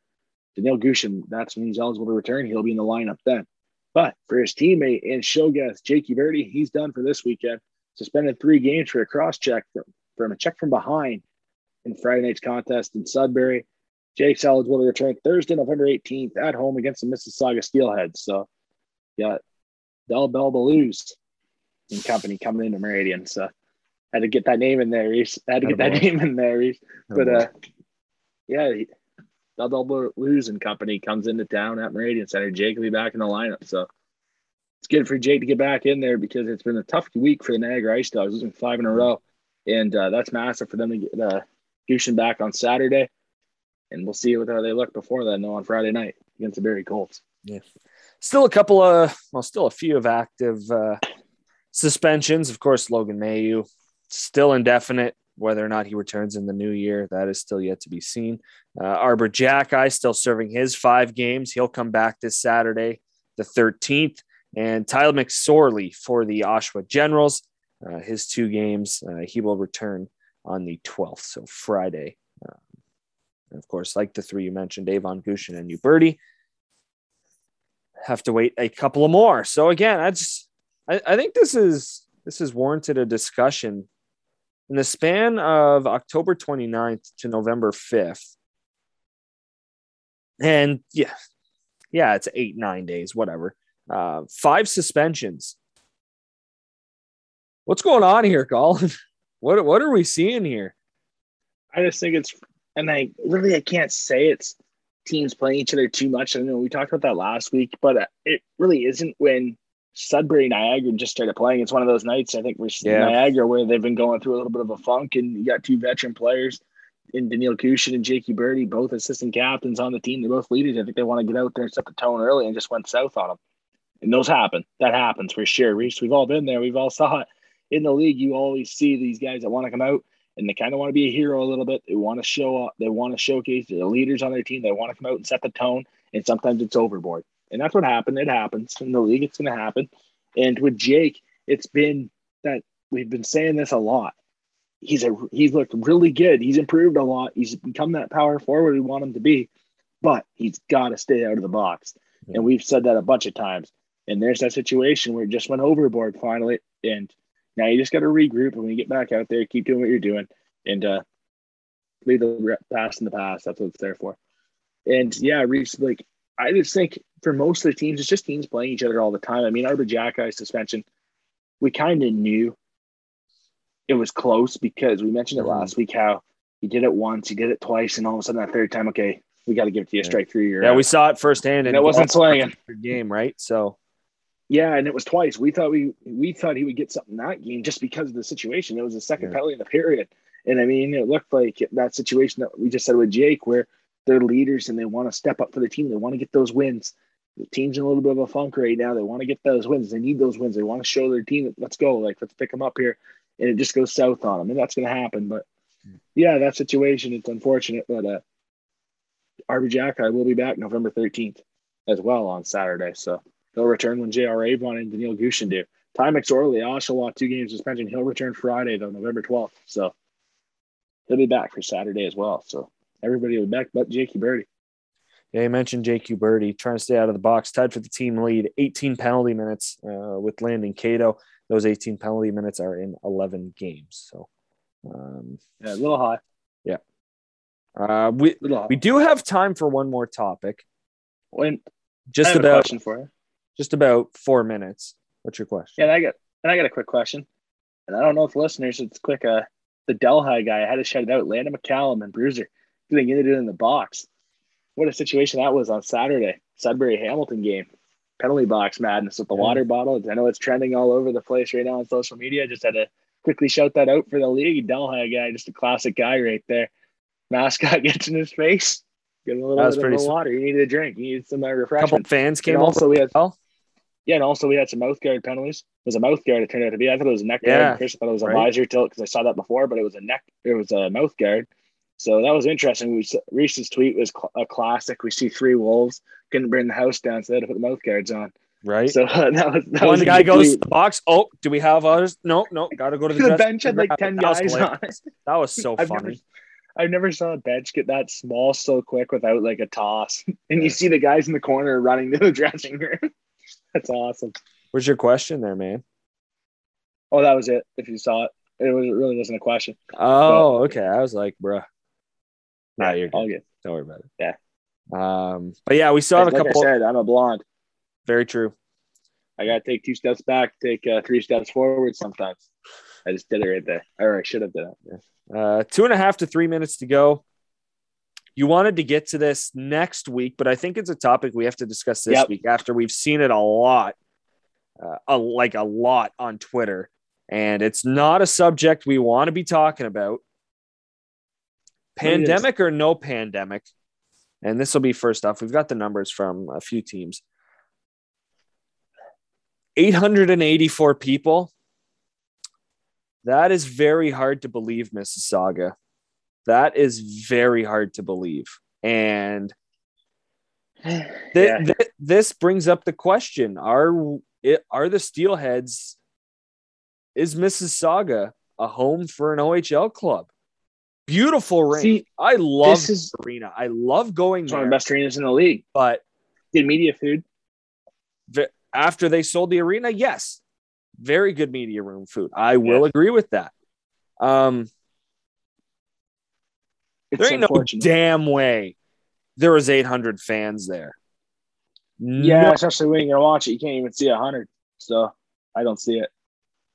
Daniil Gushin, that's when he's eligible to return. He'll be in the lineup then. But for his teammate and show guest, Jakey Verdi, he's done for this weekend. Suspended three games for a cross-check from, from a check from behind in Friday night's contest in Sudbury. Jake's eligible to return Thursday, November eighteenth, at home against the Mississauga Steelheads. So, yeah, Del Bell Blues and company coming into Meridian. So, had to get that name in there, Reese. Had to get that name in there, Reese. But, uh, yeah, Del Bell Blues and company comes into town at Meridian Center. Jake will be back in the lineup. So, it's good for Jake to get back in there because it's been a tough week for the Niagara Ice Dogs. It's been five in a row. And uh, that's massive for them to get uh, Gushin back on Saturday. And we'll see how they look before that, no, on Friday night against the Barrie Colts. Yeah. Still a couple of, well, still a few of active uh, suspensions. Of course, Logan Mayhew, still indefinite. Whether or not he returns in the new year, that is still yet to be seen. Uh, Arbor Jackeye, still serving his five games. He'll come back this Saturday, the thirteenth. And Tyler McSorley for the Oshawa Generals, uh, his two games. Uh, he will return on the twelfth, so Friday. Uh, And of course, like the three you mentioned, Avon, Gushin, and Uberti, have to wait a couple of more. So again, I just I, I think this is this is warranted a discussion. In the span of October twenty-ninth to November fifth, and yeah, yeah, it's eight, nine days, whatever. Uh, five suspensions. What's going on here, Colin? What what are we seeing here? I just think it's. And I really, I can't say it's teams playing each other too much. I know we talked about that last week, but it really isn't when Sudbury and Niagara just started playing. It's one of those nights, I think, we're yeah. Niagara, where they've been going through a little bit of a funk, and you got two veteran players in Daniil Gushin and Jakey Verdi, both assistant captains on the team. They're both leaders. I think they want to get out there and set the tone early, and just went south on them. And those happen. That happens for sure, Reese. We've all been there. We've all saw it. In the league, you always see these guys that want to come out. And they kind of want to be a hero a little bit. They want to show up. They want to showcase the leaders on their team. They want to come out and set the tone. And sometimes it's overboard. And that's what happened. It happens. In the league, it's going to happen. And with Jake, it's been that we've been saying this a lot. He's a he's looked really good. He's improved a lot. He's become that power forward we want him to be. But he's got to stay out of the box. Yeah. And we've said that a bunch of times. And there's that situation where it just went overboard finally. And now you just got to regroup, and when you get back out there, keep doing what you're doing, and uh, leave the past in the past. That's what it's there for. And yeah, Reeves, like I just think for most of the teams, it's just teams playing each other all the time. I mean, Arbor Jackeye's suspension, we kind of knew it was close because we mentioned it last week how he did it once, he did it twice, and all of a sudden that third time, okay, we got to give it to you, strike three. Yeah, out. We saw it firsthand, and, and it wasn't playing game, right? So. Yeah, and it was twice. We thought we we thought he would get something that game just because of the situation. It was the second yeah. penalty in the period. And, I mean, it looked like that situation that we just said with Jake where they're leaders and they want to step up for the team. They want to get those wins. The team's in a little bit of a funk right now. They want to get those wins. They need those wins. They want to show their team, let's go. Like, let's pick them up here. And it just goes south on them. And that's going to happen. But, yeah, that situation, it's unfortunate. But uh, Arbor Jackeye will be back November thirteenth as well on Saturday. So. He'll return when J R Avon and Daniil Gushin do. Ty McSorley, Oshawa, two games suspension. He'll return Friday, though, November twelfth. So he'll be back for Saturday as well. So everybody will be back but Jakey Verdi. Yeah, you mentioned Jakey Verdi trying to stay out of the box. Tied for the team lead, eighteen penalty minutes uh, with Landon Cato. Those eighteen penalty minutes are in eleven games. So um, yeah, a little high. Yeah. Uh, we, little high. We do have time for one more topic. When just I have about a question for you. Just about four minutes. What's your question? Yeah, and I got and I got a quick question. And I don't know if listeners, it's quick. Uh, the Delhi guy, I had to shout it out. Landon McCallum and Bruiser getting it in the box. What a situation that was on Saturday. Sudbury Hamilton game. Penalty box madness with the yeah. water bottle. I know it's trending all over the place right now on social media. I just had to quickly shout that out for the league. Delhi guy, just a classic guy right there. Mascot gets in his face. Get a little bit of the water. You needed a drink. You needed some uh, refreshment. A couple fans came also. We had, yeah, and also we had some mouth guard penalties. It was a mouth guard, it turned out to be. I thought it was a neck yeah. guard. Chris thought it was a right. visor tilt because I saw that before, but it was a neck. It was a mouth guard. So that was interesting. We, Reese's tweet was cl- a classic. We see three wolves. Couldn't bring the house down, so they had to put the mouth guards on. Right. So uh, that was that one was guy goes to the box. Oh, do we have others? No, no. Got to go to the, the bench. Had like ten guys was on it. That was so funny. Never, I never saw a bench get that small so quick without like a toss. And you see the guys in the corner running to the dressing room. That's awesome. What's your question there, man? Oh, that was it. If you saw it, it was it really wasn't a question. Oh, but, okay. I was like, bruh. Nah, you're good. good. Don't worry about it. Yeah. Um, but yeah, we still have like a couple. Like I said, I'm a blonde. Very true. I gotta take two steps back, take uh, three steps forward sometimes. I just did it right there. Or I should have done it. Yeah. Uh, two and a half to three minutes to go. You wanted to get to this next week, but I think it's a topic we have to discuss this yep. week after we've seen it a lot, uh, a, like a lot on Twitter. And it's not a subject we want to be talking about. Pandemic or no pandemic. And this will be first off. We've got the numbers from a few teams. eight hundred eighty-four people. That is very hard to believe, Mississauga. That is very hard to believe. And th- yeah. th- this brings up the question. Are, are the Steelheads, is Mississauga a home for an O H L club? Beautiful ring. See, I love this is, arena. I love going it's there. One of the best arenas in the league. But good media food. The, after they sold the arena, yes. Very good media room food. I will yes. agree with that. Um, it's there ain't no damn way there was eight hundred fans there. Yeah, no. Especially when you're going to watch it. You can't even see one hundred. So I don't see it.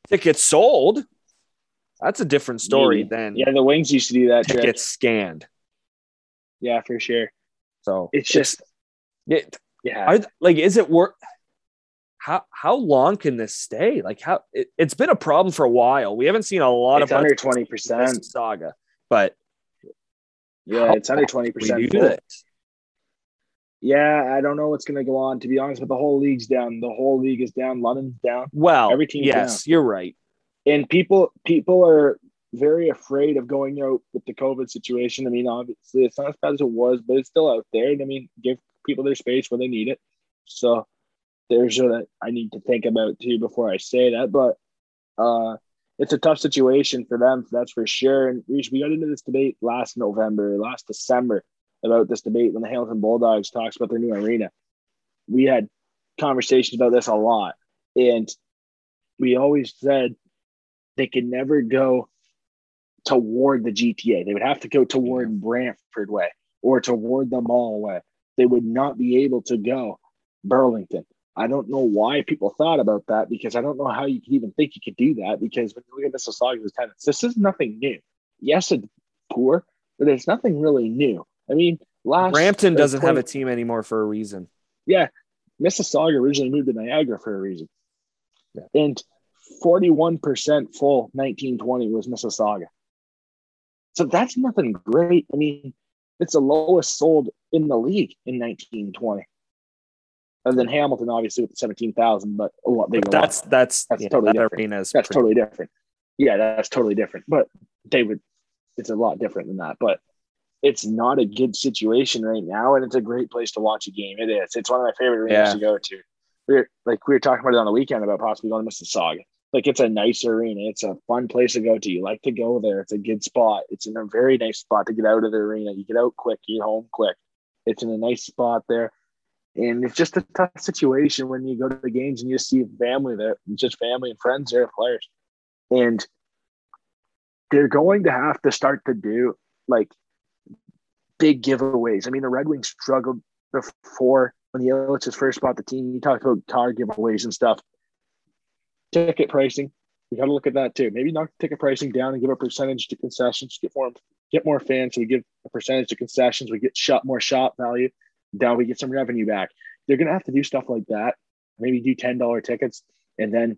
Tickets sold. That's a different story than yeah. The Wings used to do that. Tickets trick. Scanned. Yeah, for sure. So it's, it's just it, yeah. Are, like, is it work? How how long can this stay? Like, how it, it's been a problem for a while. We haven't seen a lot it's of under twenty percent saga, but yeah, it's under twenty percent. Yeah, I don't know what's going to go on. To be honest, but the whole league's down. The whole league is down. London's down. Well, every team's yes, down. You're right. And people people are very afraid of going out with the COVID situation. I mean, obviously, it's not as bad as it was, but it's still out there. And, I mean, give people their space when they need it. So there's that I need to think about, too, before I say that. But uh, it's a tough situation for them, that's for sure. And, Rhys, we got into this debate last November, last December, about this debate when the Hamilton Bulldogs talks about their new arena. We had conversations about this a lot. And we always said, they could never go toward the G T A. They would have to go toward Brantford way or toward the Mall way. They would not be able to go Burlington. I don't know why people thought about that because I don't know how you could even think you could do that because when you look at Mississauga's tenants, this is nothing new. Yes, it's poor, but it's nothing really new. I mean, last Brampton doesn't twenty, have a team anymore for a reason. Yeah. Mississauga originally moved to Niagara for a reason. Yeah. And forty-one percent full nineteen twenty was Mississauga. So that's nothing great. I mean, it's the lowest sold in the league in nineteen twenty. And then Hamilton, obviously, with the seventeen thousand, but a lot bigger. That's, that's, that's yeah, totally that different. That's pretty... totally different. Yeah, that's totally different. But they would, it's a lot different than that. But it's not a good situation right now, and it's a great place to watch a game. It is. It's one of my favorite arenas yeah. to go to. We were, like, we were talking about it on the weekend about possibly going to Mississauga. Like, it's a nice arena. It's a fun place to go to. You like to go there. It's a good spot. It's in a very nice spot to get out of the arena. You get out quick. You get home quick. It's in a nice spot there. And it's just a tough situation when you go to the games and you see family there, just family and friends there, players. And they're going to have to start to do, like, big giveaways. I mean, the Red Wings struggled before when the Oilers first bought the team, you talked about car giveaways and stuff. Ticket pricing, we got to look at that too. Maybe knock the ticket pricing down and give a percentage to concessions, get more get more fans. So we give a percentage to concessions, we get shop more shop value. Now we get some revenue back. They're going to have to do stuff like that. Maybe do ten dollar tickets, and then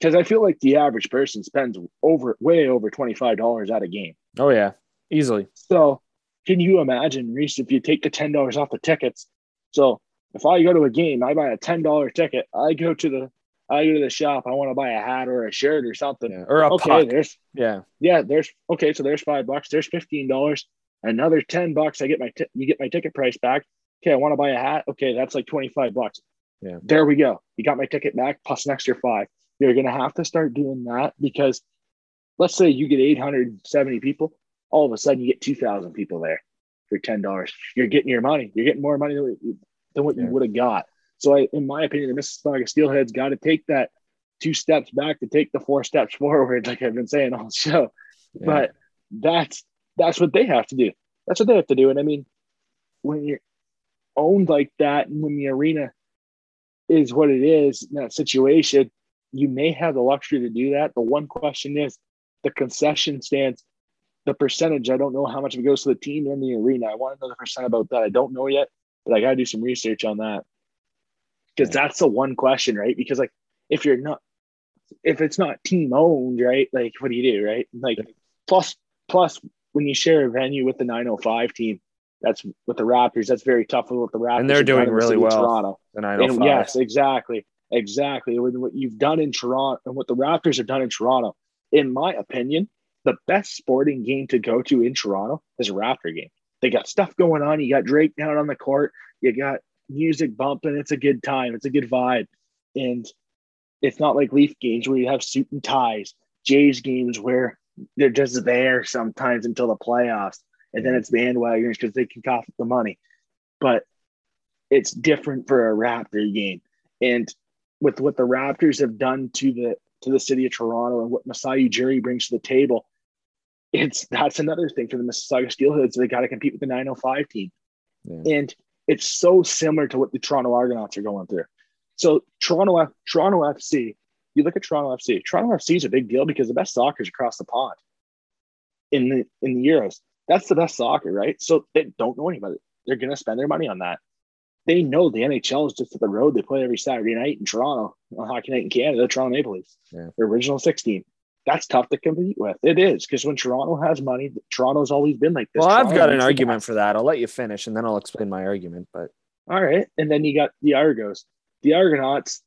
because I feel like the average person spends over way over twenty-five dollars at a game. Oh yeah, easily. So can you imagine, Rhys, if you take the ten dollars off the tickets? So if I go to a game, I buy a ten dollar ticket. I go to the I go to the shop. I want to buy a hat or a shirt or something. Yeah, or a okay, puck. There's, yeah. Yeah. There's okay. So there's five bucks. There's fifteen dollars. Another ten bucks. I get my t- you get my ticket price back. Okay. I want to buy a hat. Okay. That's like twenty-five bucks. Yeah. There we go. You got my ticket back plus an extra five. You're going to have to start doing that, because let's say you get eight hundred seventy people. All of a sudden you get two thousand people there for ten dollars. You're getting your money. You're getting more money than what you, than what yeah. you would have got. So I, in my opinion, the Mississauga Steelheads got to take that two steps back to take the four steps forward, like I've been saying all show. Yeah. But that's that's what they have to do. That's what they have to do. And I mean, when you're owned like that, and when the arena is what it is in that situation, you may have the luxury to do that. The one question is the concession stands, the percentage. I don't know how much of it goes to the team and the arena. I want to know the percent about that. I don't know yet, but I got to do some research on that. Because that's the one question, right? Because like, if you're not, if it's not team owned, right? Like, what do you do, right? Like, plus, plus, when you share a venue with the nine oh five team, that's with the Raptors. That's very tough with the Raptors, and they're doing really well. Toronto, the nine oh five. And yes, exactly, exactly. With what you've done in Toronto and what the Raptors have done in Toronto, in my opinion, the best sporting game to go to in Toronto is a Raptor game. They got stuff going on. You got Drake down on the court. You got music bumping. It's a good time. It's a good vibe. And it's not like Leaf games where you have suit and ties. Jays games where they're just there sometimes until the playoffs. And then it's bandwagoners because they can cough up the money. But it's different for a Raptor game. And with what the Raptors have done to the to the city of Toronto and what Masai Ujiri brings to the table, it's that's another thing for the Mississauga Steelheads. They got to compete with the nine oh five team. Yeah. And it's so similar to what the Toronto Argonauts are going through. So Toronto, Toronto F C, you look at Toronto F C. Toronto F C is a big deal because the best soccer is across the pond in the in the Euros. That's the best soccer, right? So they don't know anybody. They're going to spend their money on that. They know the N H L is just at the road. They play every Saturday night in Toronto on Hockey Night in Canada. The Toronto Maple Leafs, yeah. The original sixteen. That's tough to compete with. It is, because when Toronto has money, Toronto's always been like this. Well, Toronto I've got an argument that. for that. I'll let you finish, and then I'll explain my argument. But all right, and then you got the Argos, the Argonauts,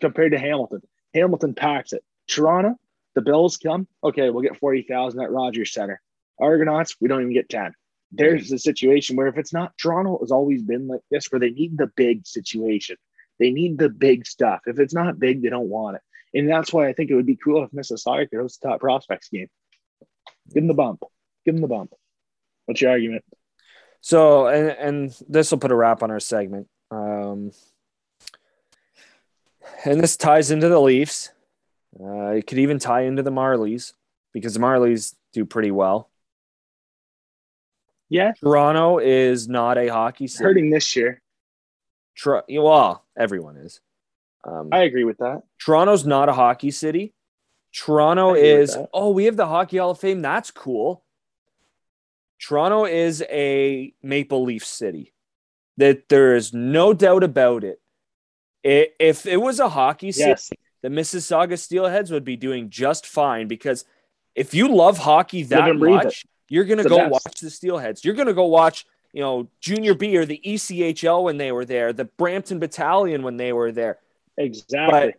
compared to Hamilton. Hamilton packs it. Toronto, the Bills come. Okay, we'll get forty thousand at Rogers Center. Argonauts, we don't even get ten. There's mm-hmm. a situation where if it's not Toronto, has always been like this, where they need the big situation. They need the big stuff. If it's not big, they don't want it. And that's why I think it would be cool if Mississauga could host the Top Prospects game. Give them the bump. Give them the bump. What's your argument? So, and, and this will put a wrap on our segment. Um, and this ties into the Leafs. Uh, it could even tie into the Marlies, because the Marlies do pretty well. Yeah. Toronto is not a hockey city. Hurting this year. Tro- well, everyone is. Um, I agree with that. Toronto's not a hockey city. Toronto is, oh, we have the Hockey Hall of Fame. That's cool. Toronto is a Maple Leaf city. That there is no doubt about it. it if it was a hockey city, yes. The Mississauga Steelheads would be doing just fine, because if you love hockey that much, you're going to go best. watch the Steelheads. You're going to go watch, you know, Junior B or the E C H L when they were there, the Brampton Battalion when they were there. Exactly.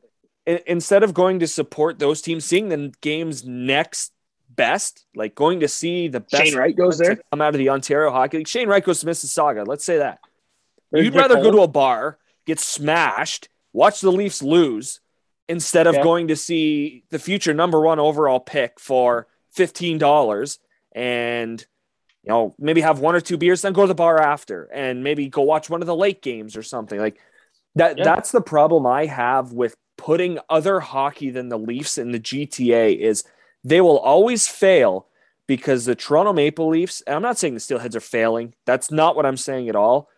But instead of going to support those teams, seeing the game's next best, like going to see the best. Shane Wright goes there. I'm out of the Ontario Hockey League. Shane Wright goes to Mississauga. Let's say that. There's You'd rather home. go to a bar, get smashed, watch the Leafs lose, instead of yeah. going to see the future number one overall pick for fifteen dollars and, you know, maybe have one or two beers, then go to the bar after and maybe go watch one of the late games or something. Like, That yeah. That's the problem I have with putting other hockey than the Leafs in the G T A, is they will always fail, because the Toronto Maple Leafs, and I'm not saying the Steelheads are failing. That's not what I'm saying at all.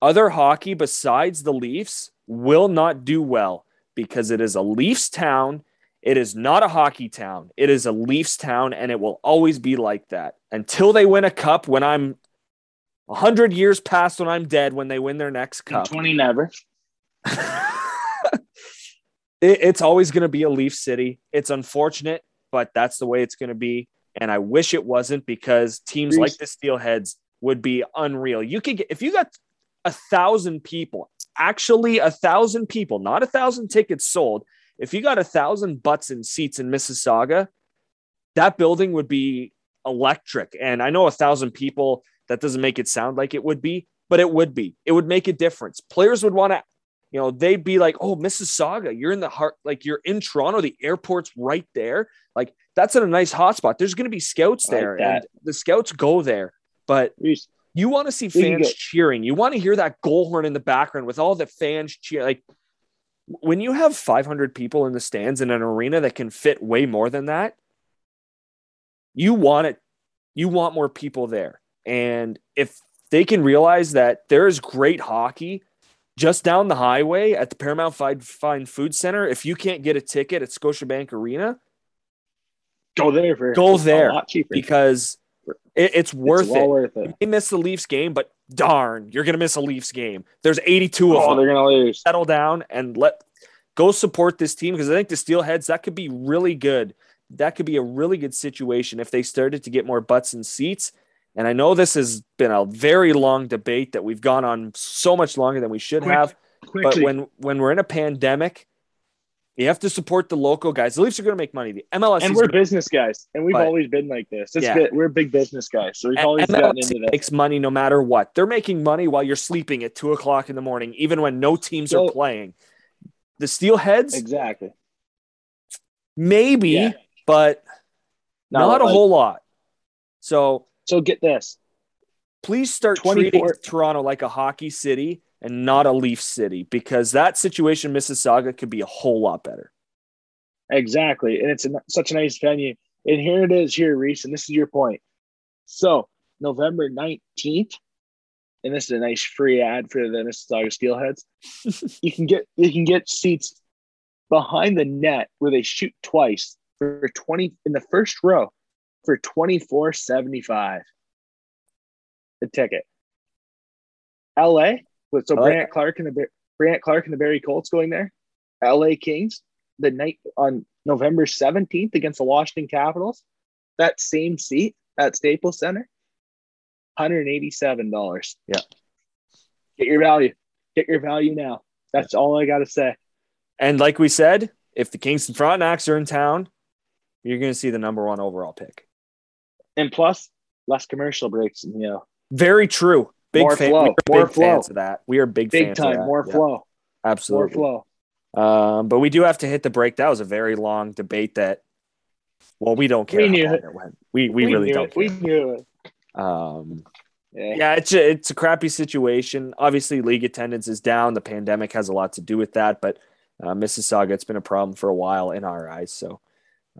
Other hockey besides the Leafs will not do well because it is a Leafs town. It is not a hockey town. It is a Leafs town, and it will always be like that. Until they win a cup, when I'm one hundred years past when I'm dead, when they win their next cup. twenty never. it, it's always going to be a Leaf city. It's unfortunate, but that's the way it's going to be. And I wish it wasn't, because teams Bruce. like the Steelheads would be unreal. You could get, if you got a thousand people, actually a thousand people, not a thousand tickets sold. If you got a thousand butts in seats in Mississauga, that building would be electric. And I know a thousand people, that doesn't make it sound like it would be, but it would be. It would make a difference. Players would want to, you know, they'd be like, oh, Mississauga, you're in the heart, like you're in Toronto, the airport's right there. Like that's in a nice hotspot. There's going to be scouts there, like and the scouts go there, but you want to see fans cheering. You want to hear that goal horn in the background with all the fans cheer. Like when you have five hundred people in the stands in an arena that can fit way more than that, you want it. You want more people there. And if they can realize that there is great hockey just down the highway at the Paramount Fine Food Center, if you can't get a ticket at Scotiabank Arena, go there. For, go there, a lot cheaper, because it, it's worth it's well it. Worth it. You may miss the Leafs game, but darn, you're going to miss a Leafs game. There's eighty-two oh, of them. They're going to lose. Settle down and let go support this team, because I think the Steelheads, that could be really good. That could be a really good situation if they started to get more butts and seats. And I know this has been a very long debate that we've gone on so much longer than we should Quick, have. Quickly. But when, when we're in a pandemic, you have to support the local guys. The Leafs are going to make money. The M L S and we're business money. guys, and we've but, always been like this. It's yeah. bit, we're big business guys, so we've and always M L S gotten into that. Makes money no matter what. They're making money while you're sleeping at two o'clock in the morning, even when no teams so, are playing. The Steelheads, exactly. Maybe, yeah. but not, not a like, whole lot. So. So get this. Please start treating Toronto like a hockey city and not a Leaf city, because that situation in Mississauga could be a whole lot better. Exactly. And it's a, such a nice venue. And here it is here, Rhys, and this is your point. So November nineteenth, and this is a nice free ad for the Mississauga Steelheads. you can get you can get seats behind the net where they shoot twice for twenty in the first row. For twenty-four seventy-five the ticket. L A with so like Brant Clark and the Brant Clark and the Barry Colts going there. L A Kings the night on November seventeenth against the Washington Capitals. That same seat at Staples Center, one hundred eighty-seven dollars. Yeah. Get your value. Get your value now. That's yeah. all I got to say. And like we said, if the Kingston Frontenacs are in town, you're going to see the number one overall pick. And plus, less commercial breaks. You know, very true. Big more fan, flow. We are more big flow. Fans of that. We are big, big fans time. Of that. More yeah. flow. Absolutely. More flow. Um, but we do have to hit the break. That was a very long debate. That well, we don't care. We knew how it. It went. We we, we really don't. It. Care. We knew it. Um, yeah. yeah, it's a, it's a crappy situation. Obviously, league attendance is down. The pandemic has a lot to do with that. But uh, Mississauga, it's been a problem for a while in our eyes. So.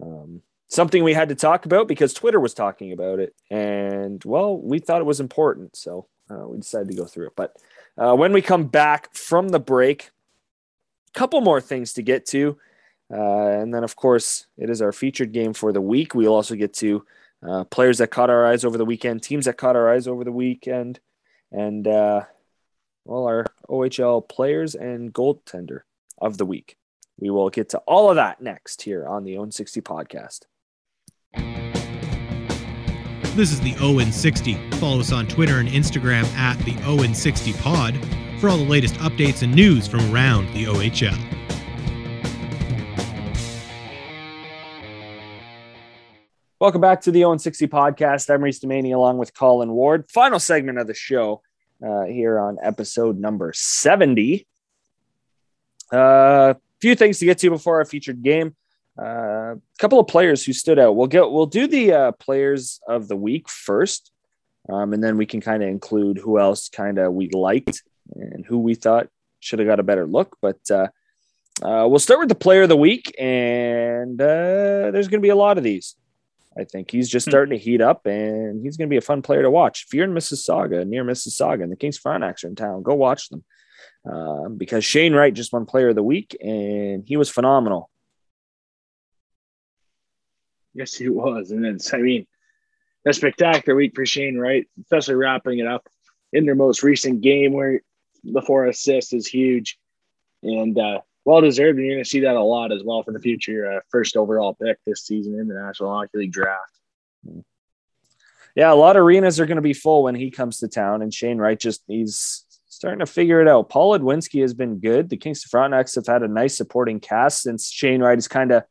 Um, something we had to talk about because Twitter was talking about it, and well, we thought it was important, so uh, we decided to go through it. But uh, when we come back from the break, a couple more things to get to, uh, and then of course it is our featured game for the week. We'll also get to uh, players that caught our eyes over the weekend, teams that caught our eyes over the weekend, and uh, well, our O H L players and goaltender of the week. We will get to all of that next here on the O N sixty Podcast. This is the O N sixty. Follow us on Twitter and Instagram at the O N sixty Pod for all the latest updates and news from around the O H L. Welcome back to the O N sixty Podcast. I'm Rhys Dumaini along with Colin Ward. Final segment of the show uh, here on episode number seventy. Uh... Few things to get to before our featured game. A uh, couple of players who stood out. We'll get we'll do the uh, players of the week first, um, and then we can kind of include who else kind of we liked and who we thought should have got a better look. But uh, uh, we'll start with the player of the week, and uh, there's going to be a lot of these. I think he's just starting to heat up, and he's going to be a fun player to watch. If you're in Mississauga, near Mississauga, and the Kings Frontenacs are in town, go watch them. Um, because Shane Wright just won Player of the Week, and he was phenomenal. Yes, he was. And it's, I mean, a spectacular week for Shane Wright, especially wrapping it up in their most recent game where the four assists is huge. And uh, well-deserved, and you're going to see that a lot as well for the future. Uh, first overall pick this season in the National Hockey League draft. Yeah, a lot of arenas are going to be full when he comes to town, and Shane Wright just he's starting to figure it out. Paul Ludwinski has been good. The Kingston Frontenacs have had a nice supporting cast since Shane Wright has kind of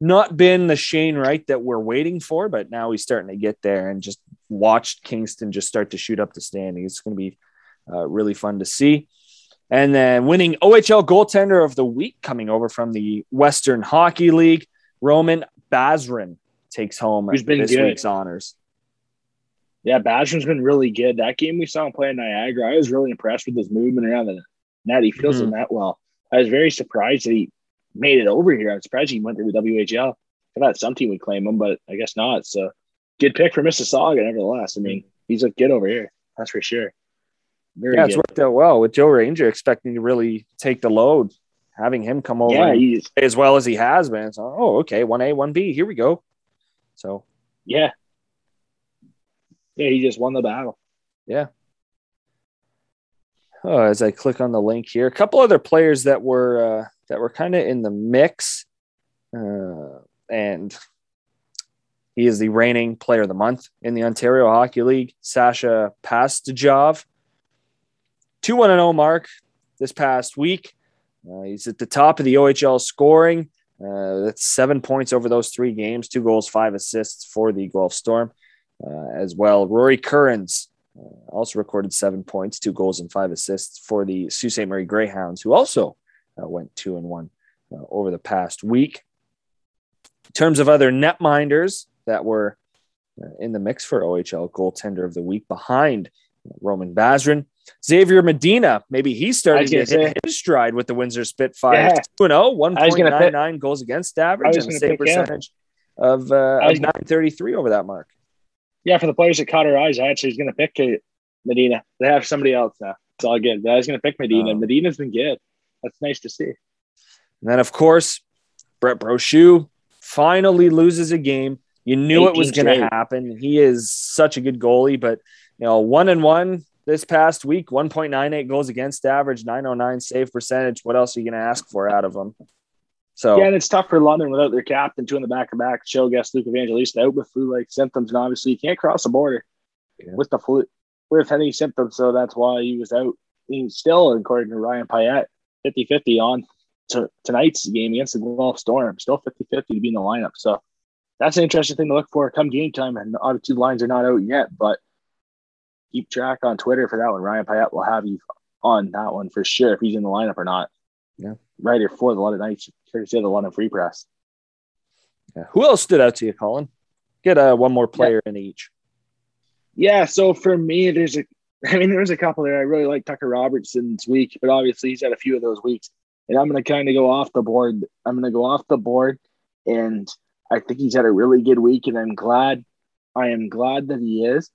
not been the Shane Wright that we're waiting for, but now he's starting to get there, and just watched Kingston just start to shoot up the standing. It's going to be uh, really fun to see. And then winning O H L goaltender of the week, coming over from the Western Hockey League, Roman Bazrin takes home this good. week's honors. Yeah, Bazrin's been really good. That game we saw him play in Niagara, I was really impressed with his movement around the net. He feels mm-hmm. it that well. I was very surprised that he made it over here. I'm surprised he went through the W H L. I thought some team would claim him, but I guess not. So good pick for Mississauga, nevertheless. I mean, he's a good over here. That's for sure. Very yeah, good. It's worked out well with Joe Ranger expecting to really take the load, having him come over yeah, he's, as well as he has been. So, oh, okay, one A, one B, here we go. So, yeah. Yeah, he just won the battle. Yeah. Oh, as I click on the link here, a couple other players that were uh, that were kind of in the mix, uh, and he is the reigning player of the month in the Ontario Hockey League, Sasha Pastajov. two one oh mark this past week. Uh, he's at the top of the O H L scoring. Uh, that's seven points over those three games, two goals, five assists for the Guelph Storm uh, as well. Rory Curran's Uh, also recorded seven points, two goals, and five assists for the Sault Ste. Marie Greyhounds, who also uh, went two and one uh, over the past week. In terms of other netminders that were uh, in the mix for O H L goaltender of the week, behind Roman Bazrin, Xavier Medina, maybe he's starting to hit say, his stride with the Windsor Spitfires. Yeah. two and oh, one point nine nine goals against average, and a save percentage him. of, uh, of nine thirty-three over that mark. Yeah, for the players that caught our eyes, I actually was going to pick Medina. They have somebody else now. It's all good. But I was going to pick Medina. Um, Medina's been good. That's nice to see. And then, of course, Brett Brochu finally loses a game. You knew it was going to happen. He is such a good goalie, but you know, one and one this past week, one point nine eight goals against average, nine oh nine save percentage. What else are you going to ask for out of him? So, yeah, and it's tough for London without their captain, two in the back-to-back. Show guest Luke Evangelista out with flu-like symptoms, and obviously you can't cross the border yeah. with the flu, with any symptoms, so that's why he was out. He's still, according to Ryan Pyatt, fifty-fifty on t- tonight's game against the Guelph Storm. Still fifty-fifty to be in the lineup. So that's an interesting thing to look for come game time, and obviously the lines are not out yet, but keep track on Twitter for that one. Ryan Pyatt will have you on that one for sure if he's in the lineup or not. Yeah, right here for the London Knights. Here's the other London Free Press. Yeah. Who else stood out to you, Colin? Get uh, one more player yeah. in each. Yeah, so for me, there's a – I mean, there was a couple there. I really like Tucker Robertson's week, but obviously he's had a few of those weeks. And I'm going to kind of go off the board. I'm going to go off the board, and I think he's had a really good week, and I'm glad – I am glad that he is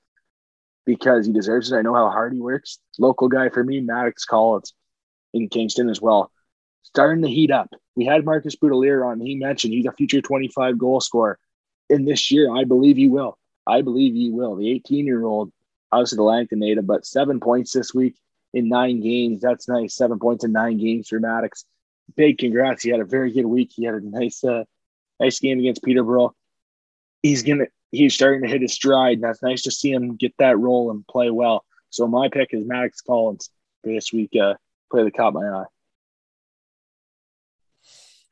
because he deserves it. I know how hard he works. Local guy for me, Maddox Collins in Kingston as well. Starting to heat up. We had Marcus Boudelier on. He mentioned he's a future twenty-five goal scorer. And this year, I believe he will. I believe he will. The eighteen-year-old, obviously the Langton native, but seven points this week in nine games. That's nice. Seven points in nine games for Maddox. Big congrats. He had a very good week. He had a nice, uh, nice game against Peterborough. He's gonna. He's starting to hit his stride. That's nice to see him get that role and play well. So my pick is Maddox Collins for this week. Uh, play the caught my eye.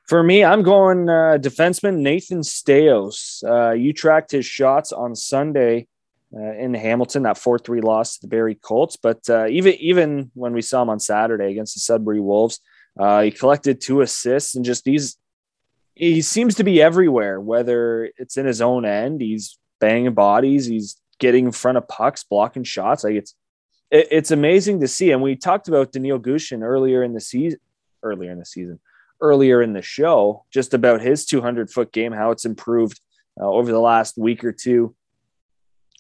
For me, I'm going uh, defenseman Nathan Staios. Uh, you tracked his shots on Sunday uh, in Hamilton, that four three loss to the Barry Colts. But uh, even even when we saw him on Saturday against the Sudbury Wolves, uh, he collected two assists and just these. He seems to be everywhere, whether it's in his own end, he's banging bodies, he's getting in front of pucks, blocking shots. Like it's it, it's amazing to see. And we talked about Daniil Gushin earlier in the season. Earlier in the season. earlier in the show, just about his two hundred foot game, how it's improved uh, over the last week or two.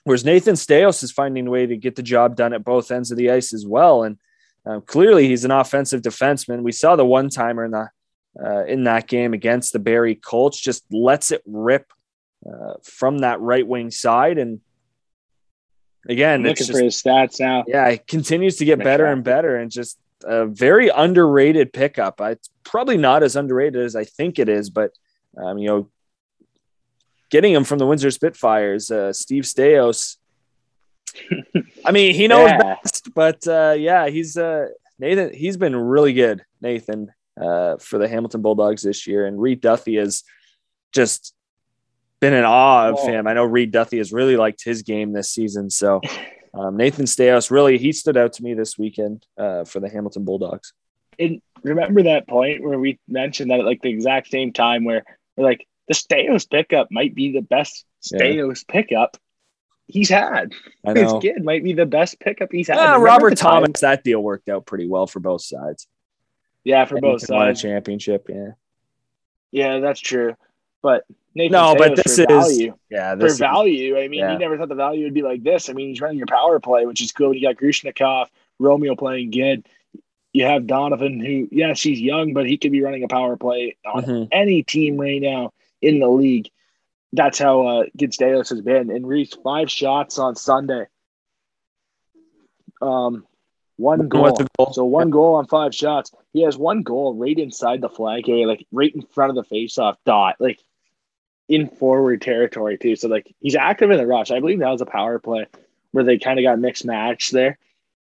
Whereas Nathan Staios is finding a way to get the job done at both ends of the ice as well. And um, clearly he's an offensive defenseman. We saw the one-timer in the uh, in that game against the Barry Colts, just lets it rip uh, from that right wing side. And again, I'm looking it's just, for his stats now. Yeah, he continues to get I'm better and better, and just a very underrated pickup. It's probably not as underrated as I think it is, but um, you know, getting him from the Windsor Spitfires, uh, Steve Staios. I mean, he knows yeah. best, but uh, yeah, he's uh, Nathan. He's been really good, Nathan, uh, for the Hamilton Bulldogs this year. And Reed Duthie has just been in awe of Whoa. him. I know Reed Duthie has really liked his game this season. So um, Nathan Staios, really, he stood out to me this weekend uh, for the Hamilton Bulldogs. And remember that point where we mentioned that at like the exact same time where we're like, the Staios pickup might be the best Staios yeah. pickup he's had. I know. His kid might be the best pickup he's had. Yeah, Robert Thomas, time. that deal worked out pretty well for both sides. Yeah, for and both sides. Won a championship, yeah. Yeah, that's true. But Nathan no, Staios but this for is, value. Yeah, this for is, value, I mean, yeah. you never thought the value would be like this. I mean, he's running your power play, which is good. You got Grushnikov, Romeo playing good. You have Donovan, who, yes, he's young, but he could be running a power play on mm-hmm. any team right now in the league. That's how uh, good Staios has been. And Reese, five shots on Sunday. Um, one goal. goal. So one yeah. goal on five shots. He has one goal right inside the flag area, like right in front of the faceoff dot, like in forward territory too. So like he's active in the rush. I believe that was a power play where they kind of got mixed match there.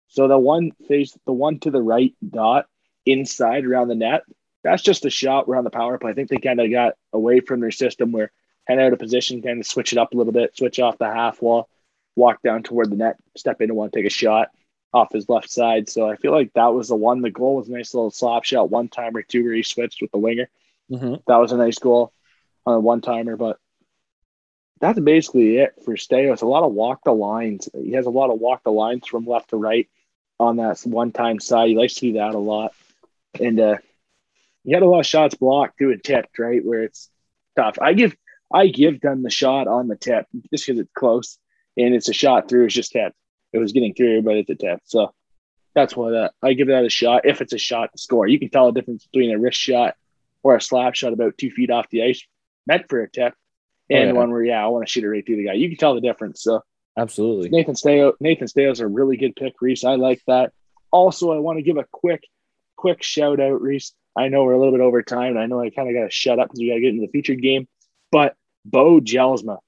So the one face, the one to the right dot inside around the net, that's just a shot we're on the power play. I think they kind of got away from their system where kind of out of position, kind of switch it up a little bit, switch off the half wall, walk down toward the net, step into one, take a shot off his left side. So I feel like that was the one. The goal was a nice little slap shot, one-timer, two, where he switched with the winger. Mm-hmm. That was a nice goal on a one-timer, but that's basically it for Staios. A lot of walk the lines. He has a lot of walk the lines from left to right on that one-time side. You like to see that a lot. And, uh, he had a lot of shots blocked too and tipped, right? Where it's tough. I give I give them the shot on the tip just because it's close and it's a shot through. It's just tipped. It was getting through, but it's a tip. So that's why that I give that a shot if it's a shot to score. You can tell the difference between a wrist shot or a slap shot about two feet off the ice meant for a tip and yeah. one where, yeah, I want to shoot it right through the guy. You can tell the difference. So absolutely. Nathan Staios, Nathan Staios is a really good pick, Reese. I like that. Also, I want to give a quick, quick shout out, Reese. I know we're a little bit over time, and I know I kind of got to shut up because we got to get into the featured game. But Bo Gelsma,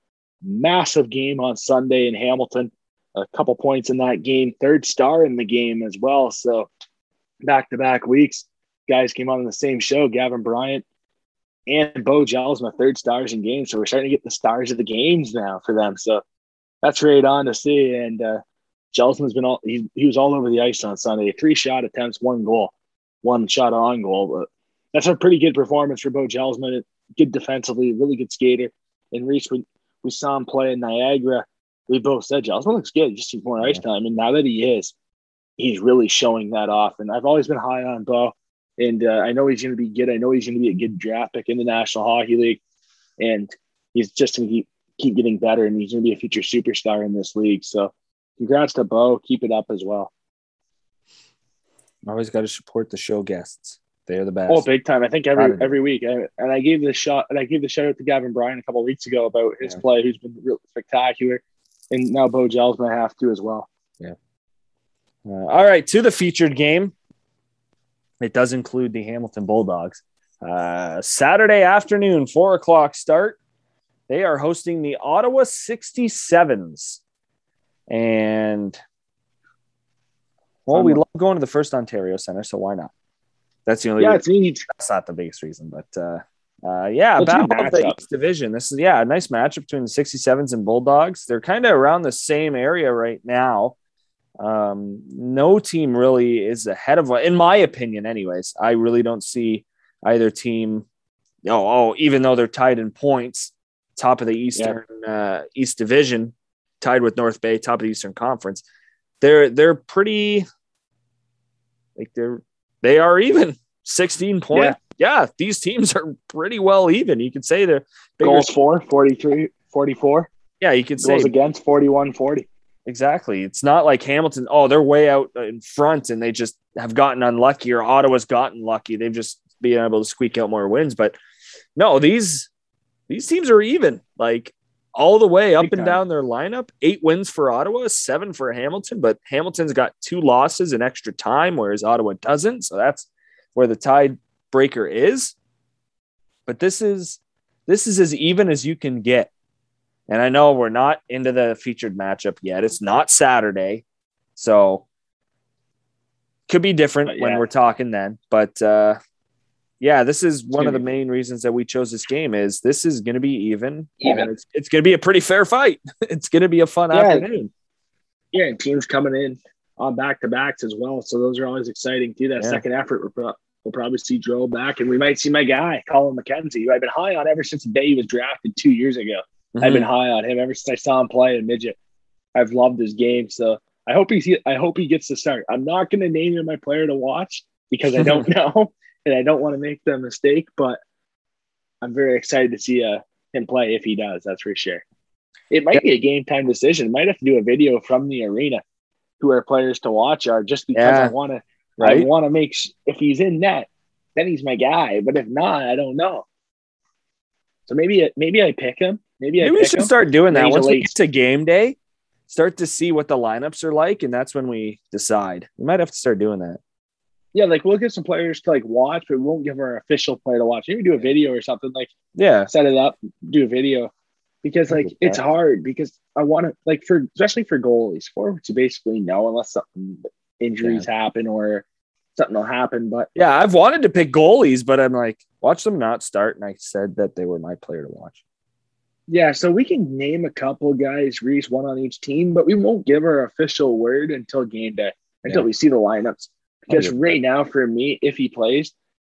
massive game on Sunday in Hamilton. A couple points in that game, third star in the game as well. So back-to-back weeks, guys came on the same show, Gavin Bryant and Bo Gelsma, third stars in games. So we're starting to get the stars of the games now for them. So that's right on to see. And uh, Gelsma's been all he, he was all over the ice on Sunday. Three shot attempts, one goal. One shot on goal, but that's a pretty good performance for Bo Gelsman. Good defensively, really good skater. And Reese, we, we saw him play in Niagara. We both said Gelsman looks good, just needs more ice time. And now that he is, he's really showing that off. And I've always been high on Bo. And uh, I know he's going to be good. I know he's going to be a good draft pick in the National Hockey League. And he's just going to keep, keep getting better. And he's going to be a future superstar in this league. So congrats to Bo. Keep it up as well. Always got to support the show guests. They're the best. Oh, big time. I think every every week. I, and I gave the shot and I gave the shout out to Gavin Bryan a couple of weeks ago about his yeah. play, who's been real spectacular. And now Bo Gelsma might have to as well. Yeah. Uh, all right, to the featured game. It does include the Hamilton Bulldogs. Uh, Saturday afternoon, four o'clock start. They are hosting the Ottawa sixty-sevens. And well, we love going to the First Ontario Centre, so why not? That's the only. Yeah, it's neat. That's not the biggest reason, but uh, uh, yeah, about the East Division. This is yeah, a nice matchup between the sixty-sevens and Bulldogs. They're kind of around the same area right now. Um, no team really is ahead of one, in my opinion. Anyways, I really don't see either team. Oh, oh even though they're tied in points, top of the Eastern yeah. uh, East Division, tied with North Bay, top of the Eastern Conference. They're they're pretty like they're they are even sixteen points yeah, these teams are pretty well even. You could say they're goals for forty-three, forty-four. Yeah, you could say goals against forty-one, forty. Exactly. It's not like Hamilton. Oh, they're way out in front and they just have gotten unlucky, or Ottawa's gotten lucky. They've just been able to squeak out more wins. But no, these these teams are even, like, all the way up and down their lineup. Eight wins for Ottawa, seven for Hamilton. But Hamilton's got two losses in extra time, whereas Ottawa doesn't. So that's where the tie breaker is. But this is this is as even as you can get. And I know we're not into the featured matchup yet. It's not Saturday, so could be different yeah. when we're talking then. But, uh, yeah, this is one of the main reasons that we chose this game is this is going to be even. even. And it's it's going to be a pretty fair fight. It's going to be a fun yeah. afternoon. Yeah, and teams coming in on back-to-backs as well, so those are always exciting. Through that yeah. second effort, we're we'll probably see Joe back, and we might see my guy, Colin McKenzie, who I've been high on ever since the day he was drafted two years ago. Mm-hmm. I've been high on him ever since I saw him play in midget. I've loved his game, so I hope he I hope he gets to start. I'm not going to name him my player to watch because I don't know, and I don't want to make the mistake. But I'm very excited to see uh, him play if he does. That's for sure. It might yeah. be a game time decision. Might have to do a video from the arena who our players to watch are, just because yeah. I want to. Right? I want to make sh- if he's in net, then he's my guy. But if not, I don't know. So maybe maybe I pick him. Maybe, Maybe we should him. start doing that. Once we get to game day, start to see what the lineups are like, and that's when we decide. We might have to start doing that. Yeah, like we'll get some players to like watch, but we won't give our official player to watch. Maybe do a video or something. Like, yeah, set it up, do a video, because like it's hard. Because I want to like for especially for goalies, forwards you basically know unless something injuries yeah. happen or something will happen. But yeah, I've wanted to pick goalies, but I'm like watch them not start, and I said that they were my player to watch. Yeah, so we can name a couple guys, Rhys, one on each team, but we won't give our official word until game day, until yeah. we see the lineups. Because oh, right now, for me, if he plays,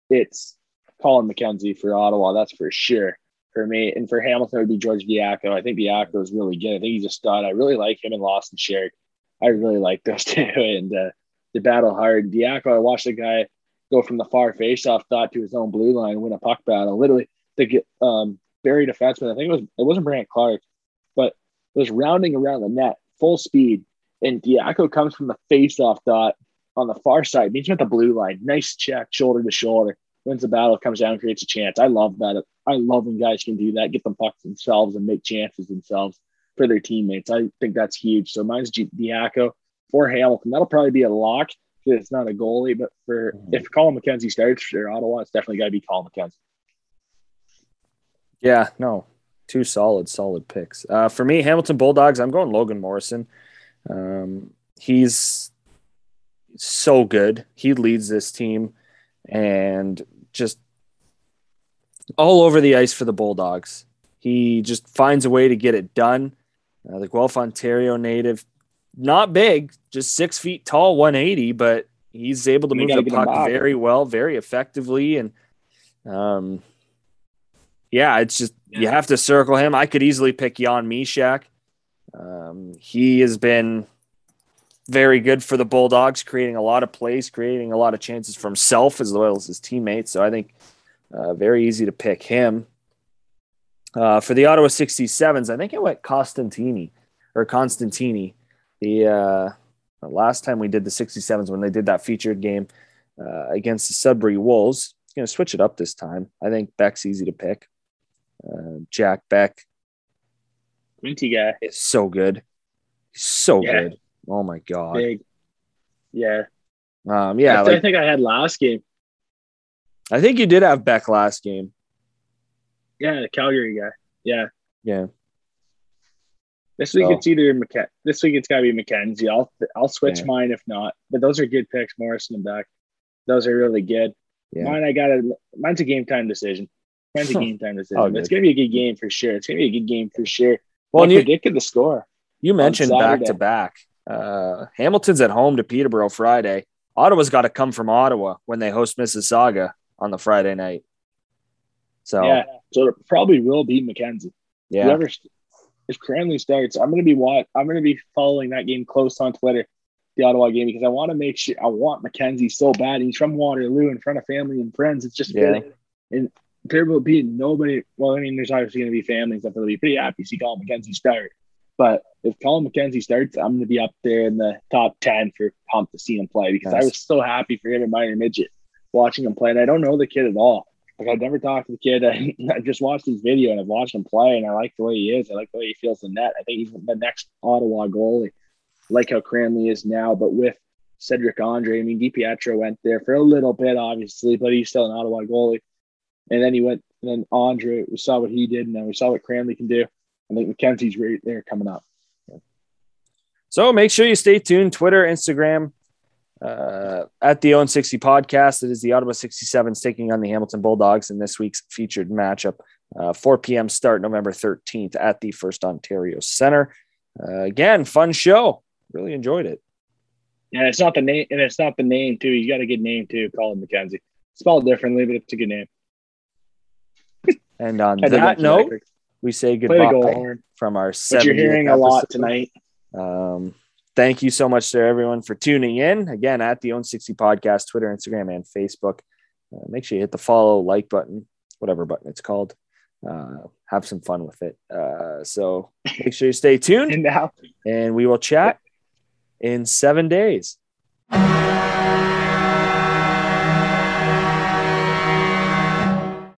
it's Colin McKenzie for Ottawa. That's for sure for me. And for Hamilton, it would be George Diaco. I think Diaco is really good. I think he's a stud. I really like him and Lawson Sherrick. I really like those two. And uh, they battle hard. Diaco, I watched the guy go from the far faceoff dot to his own blue line, win a puck battle. Literally, the um. Barry defenseman, I think it was it wasn't Brant Clark, but it was rounding around the net, full speed, and Diaco comes from the face-off dot on the far side, meets him at the blue line, nice check, shoulder to shoulder, wins the battle, comes down, creates a chance. I love that. I love when guys can do that, get them pucks themselves and make chances themselves for their teammates. I think that's huge. So mine's Diaco for Hamilton. That'll probably be a lock because it's not a goalie, but for if Colin McKenzie starts for Ottawa, it's definitely got to be Colin McKenzie. Yeah, no, two solid, solid picks. Uh, for me, Hamilton Bulldogs, I'm going Logan Morrison. Um, he's so good. He leads this team and just all over the ice for the Bulldogs. He just finds a way to get it done. Uh, the Guelph, Ontario native, not big, just six feet tall, one eighty, but he's able to move the puck very well, very effectively. And, um, Yeah, it's just you have to circle him. I could easily pick Jan Mishak. Um, he has been very good for the Bulldogs, creating a lot of plays, creating a lot of chances for himself as well as his teammates. So I think uh, very easy to pick him. Uh, for the Ottawa sixty-sevens, I think it went Costantini or Constantini. The, uh, the last time we did the sixty-sevens when they did that featured game uh, against the Sudbury Wolves. It's going to switch it up this time. I think Beck's easy to pick. Uh, Jack Beck, minty guy, is so good, so yeah. good. Oh my god, big, yeah, um, yeah. I, like, I think I had last game. I think you did have Beck last game. Yeah, the Calgary guy. Yeah, yeah. This week so. it's either McK- This week it's got to be McKenzie. I'll I'll switch yeah. mine if not. But those are good picks, Morrison and Beck. Those are really good. Yeah. Mine, I got a. Mine's a game time decision. It's huh. a game time decision. Oh, it's going to be a good game for sure. It's going to be a good game for sure. Well, and you predicted the score. You mentioned back to back. Uh, Hamilton's at home to Peterborough Friday. Ottawa's got to come from Ottawa when they host Mississauga on the Friday night. So, yeah, so it probably will be McKenzie. Yeah. Whoever, if Cranley starts, I'm going to be what I'm going to be following that game close on Twitter the Ottawa game because I want to make sure I want Mackenzie so bad. He's from Waterloo in front of family and friends. It's just yeah. And there will be nobody. Well, I mean, there's obviously going to be families that will be pretty happy to see Colin McKenzie start. But if Colin McKenzie starts, I'm going to be up there in the top ten for pumped to see him play because nice. I was so happy for him in minor midget watching him play. And I don't know the kid at all. Like, I've never talked to the kid. I, I just watched his video and I've watched him play and I like the way he is. I like the way he feels in net. I think he's the next Ottawa goalie. I like how Cranley is now, but with Cedric Andre, I mean, DiPietro went there for a little bit, obviously, but he's still an Ottawa goalie. And then he went, and then Andre, we saw what he did, and then we saw what Cranley can do. I think McKenzie's right there coming up. Yeah. So make sure you stay tuned. Twitter, Instagram, uh, at the O N sixty Podcast. It is the Ottawa sixty-sevens taking on the Hamilton Bulldogs in this week's featured matchup. Uh, four p.m. start, November thirteenth at the First Ontario Centre. Uh, again, fun show. Really enjoyed it. Yeah, it's not the name, and it's not the name too. You got a good name too, Colin McKenzie. Spelled differently, but it's a good name. And on that note, electric. We say goodbye from our seventieth. You're hearing episode. A lot tonight. Um, thank you so much to everyone for tuning in. Again, at the O N sixty Podcast, Twitter, Instagram, and Facebook. Uh, make sure you hit the follow, like button, whatever button it's called. Uh, have some fun with it. Uh, so make sure you stay tuned, and, now, and we will chat in seven days.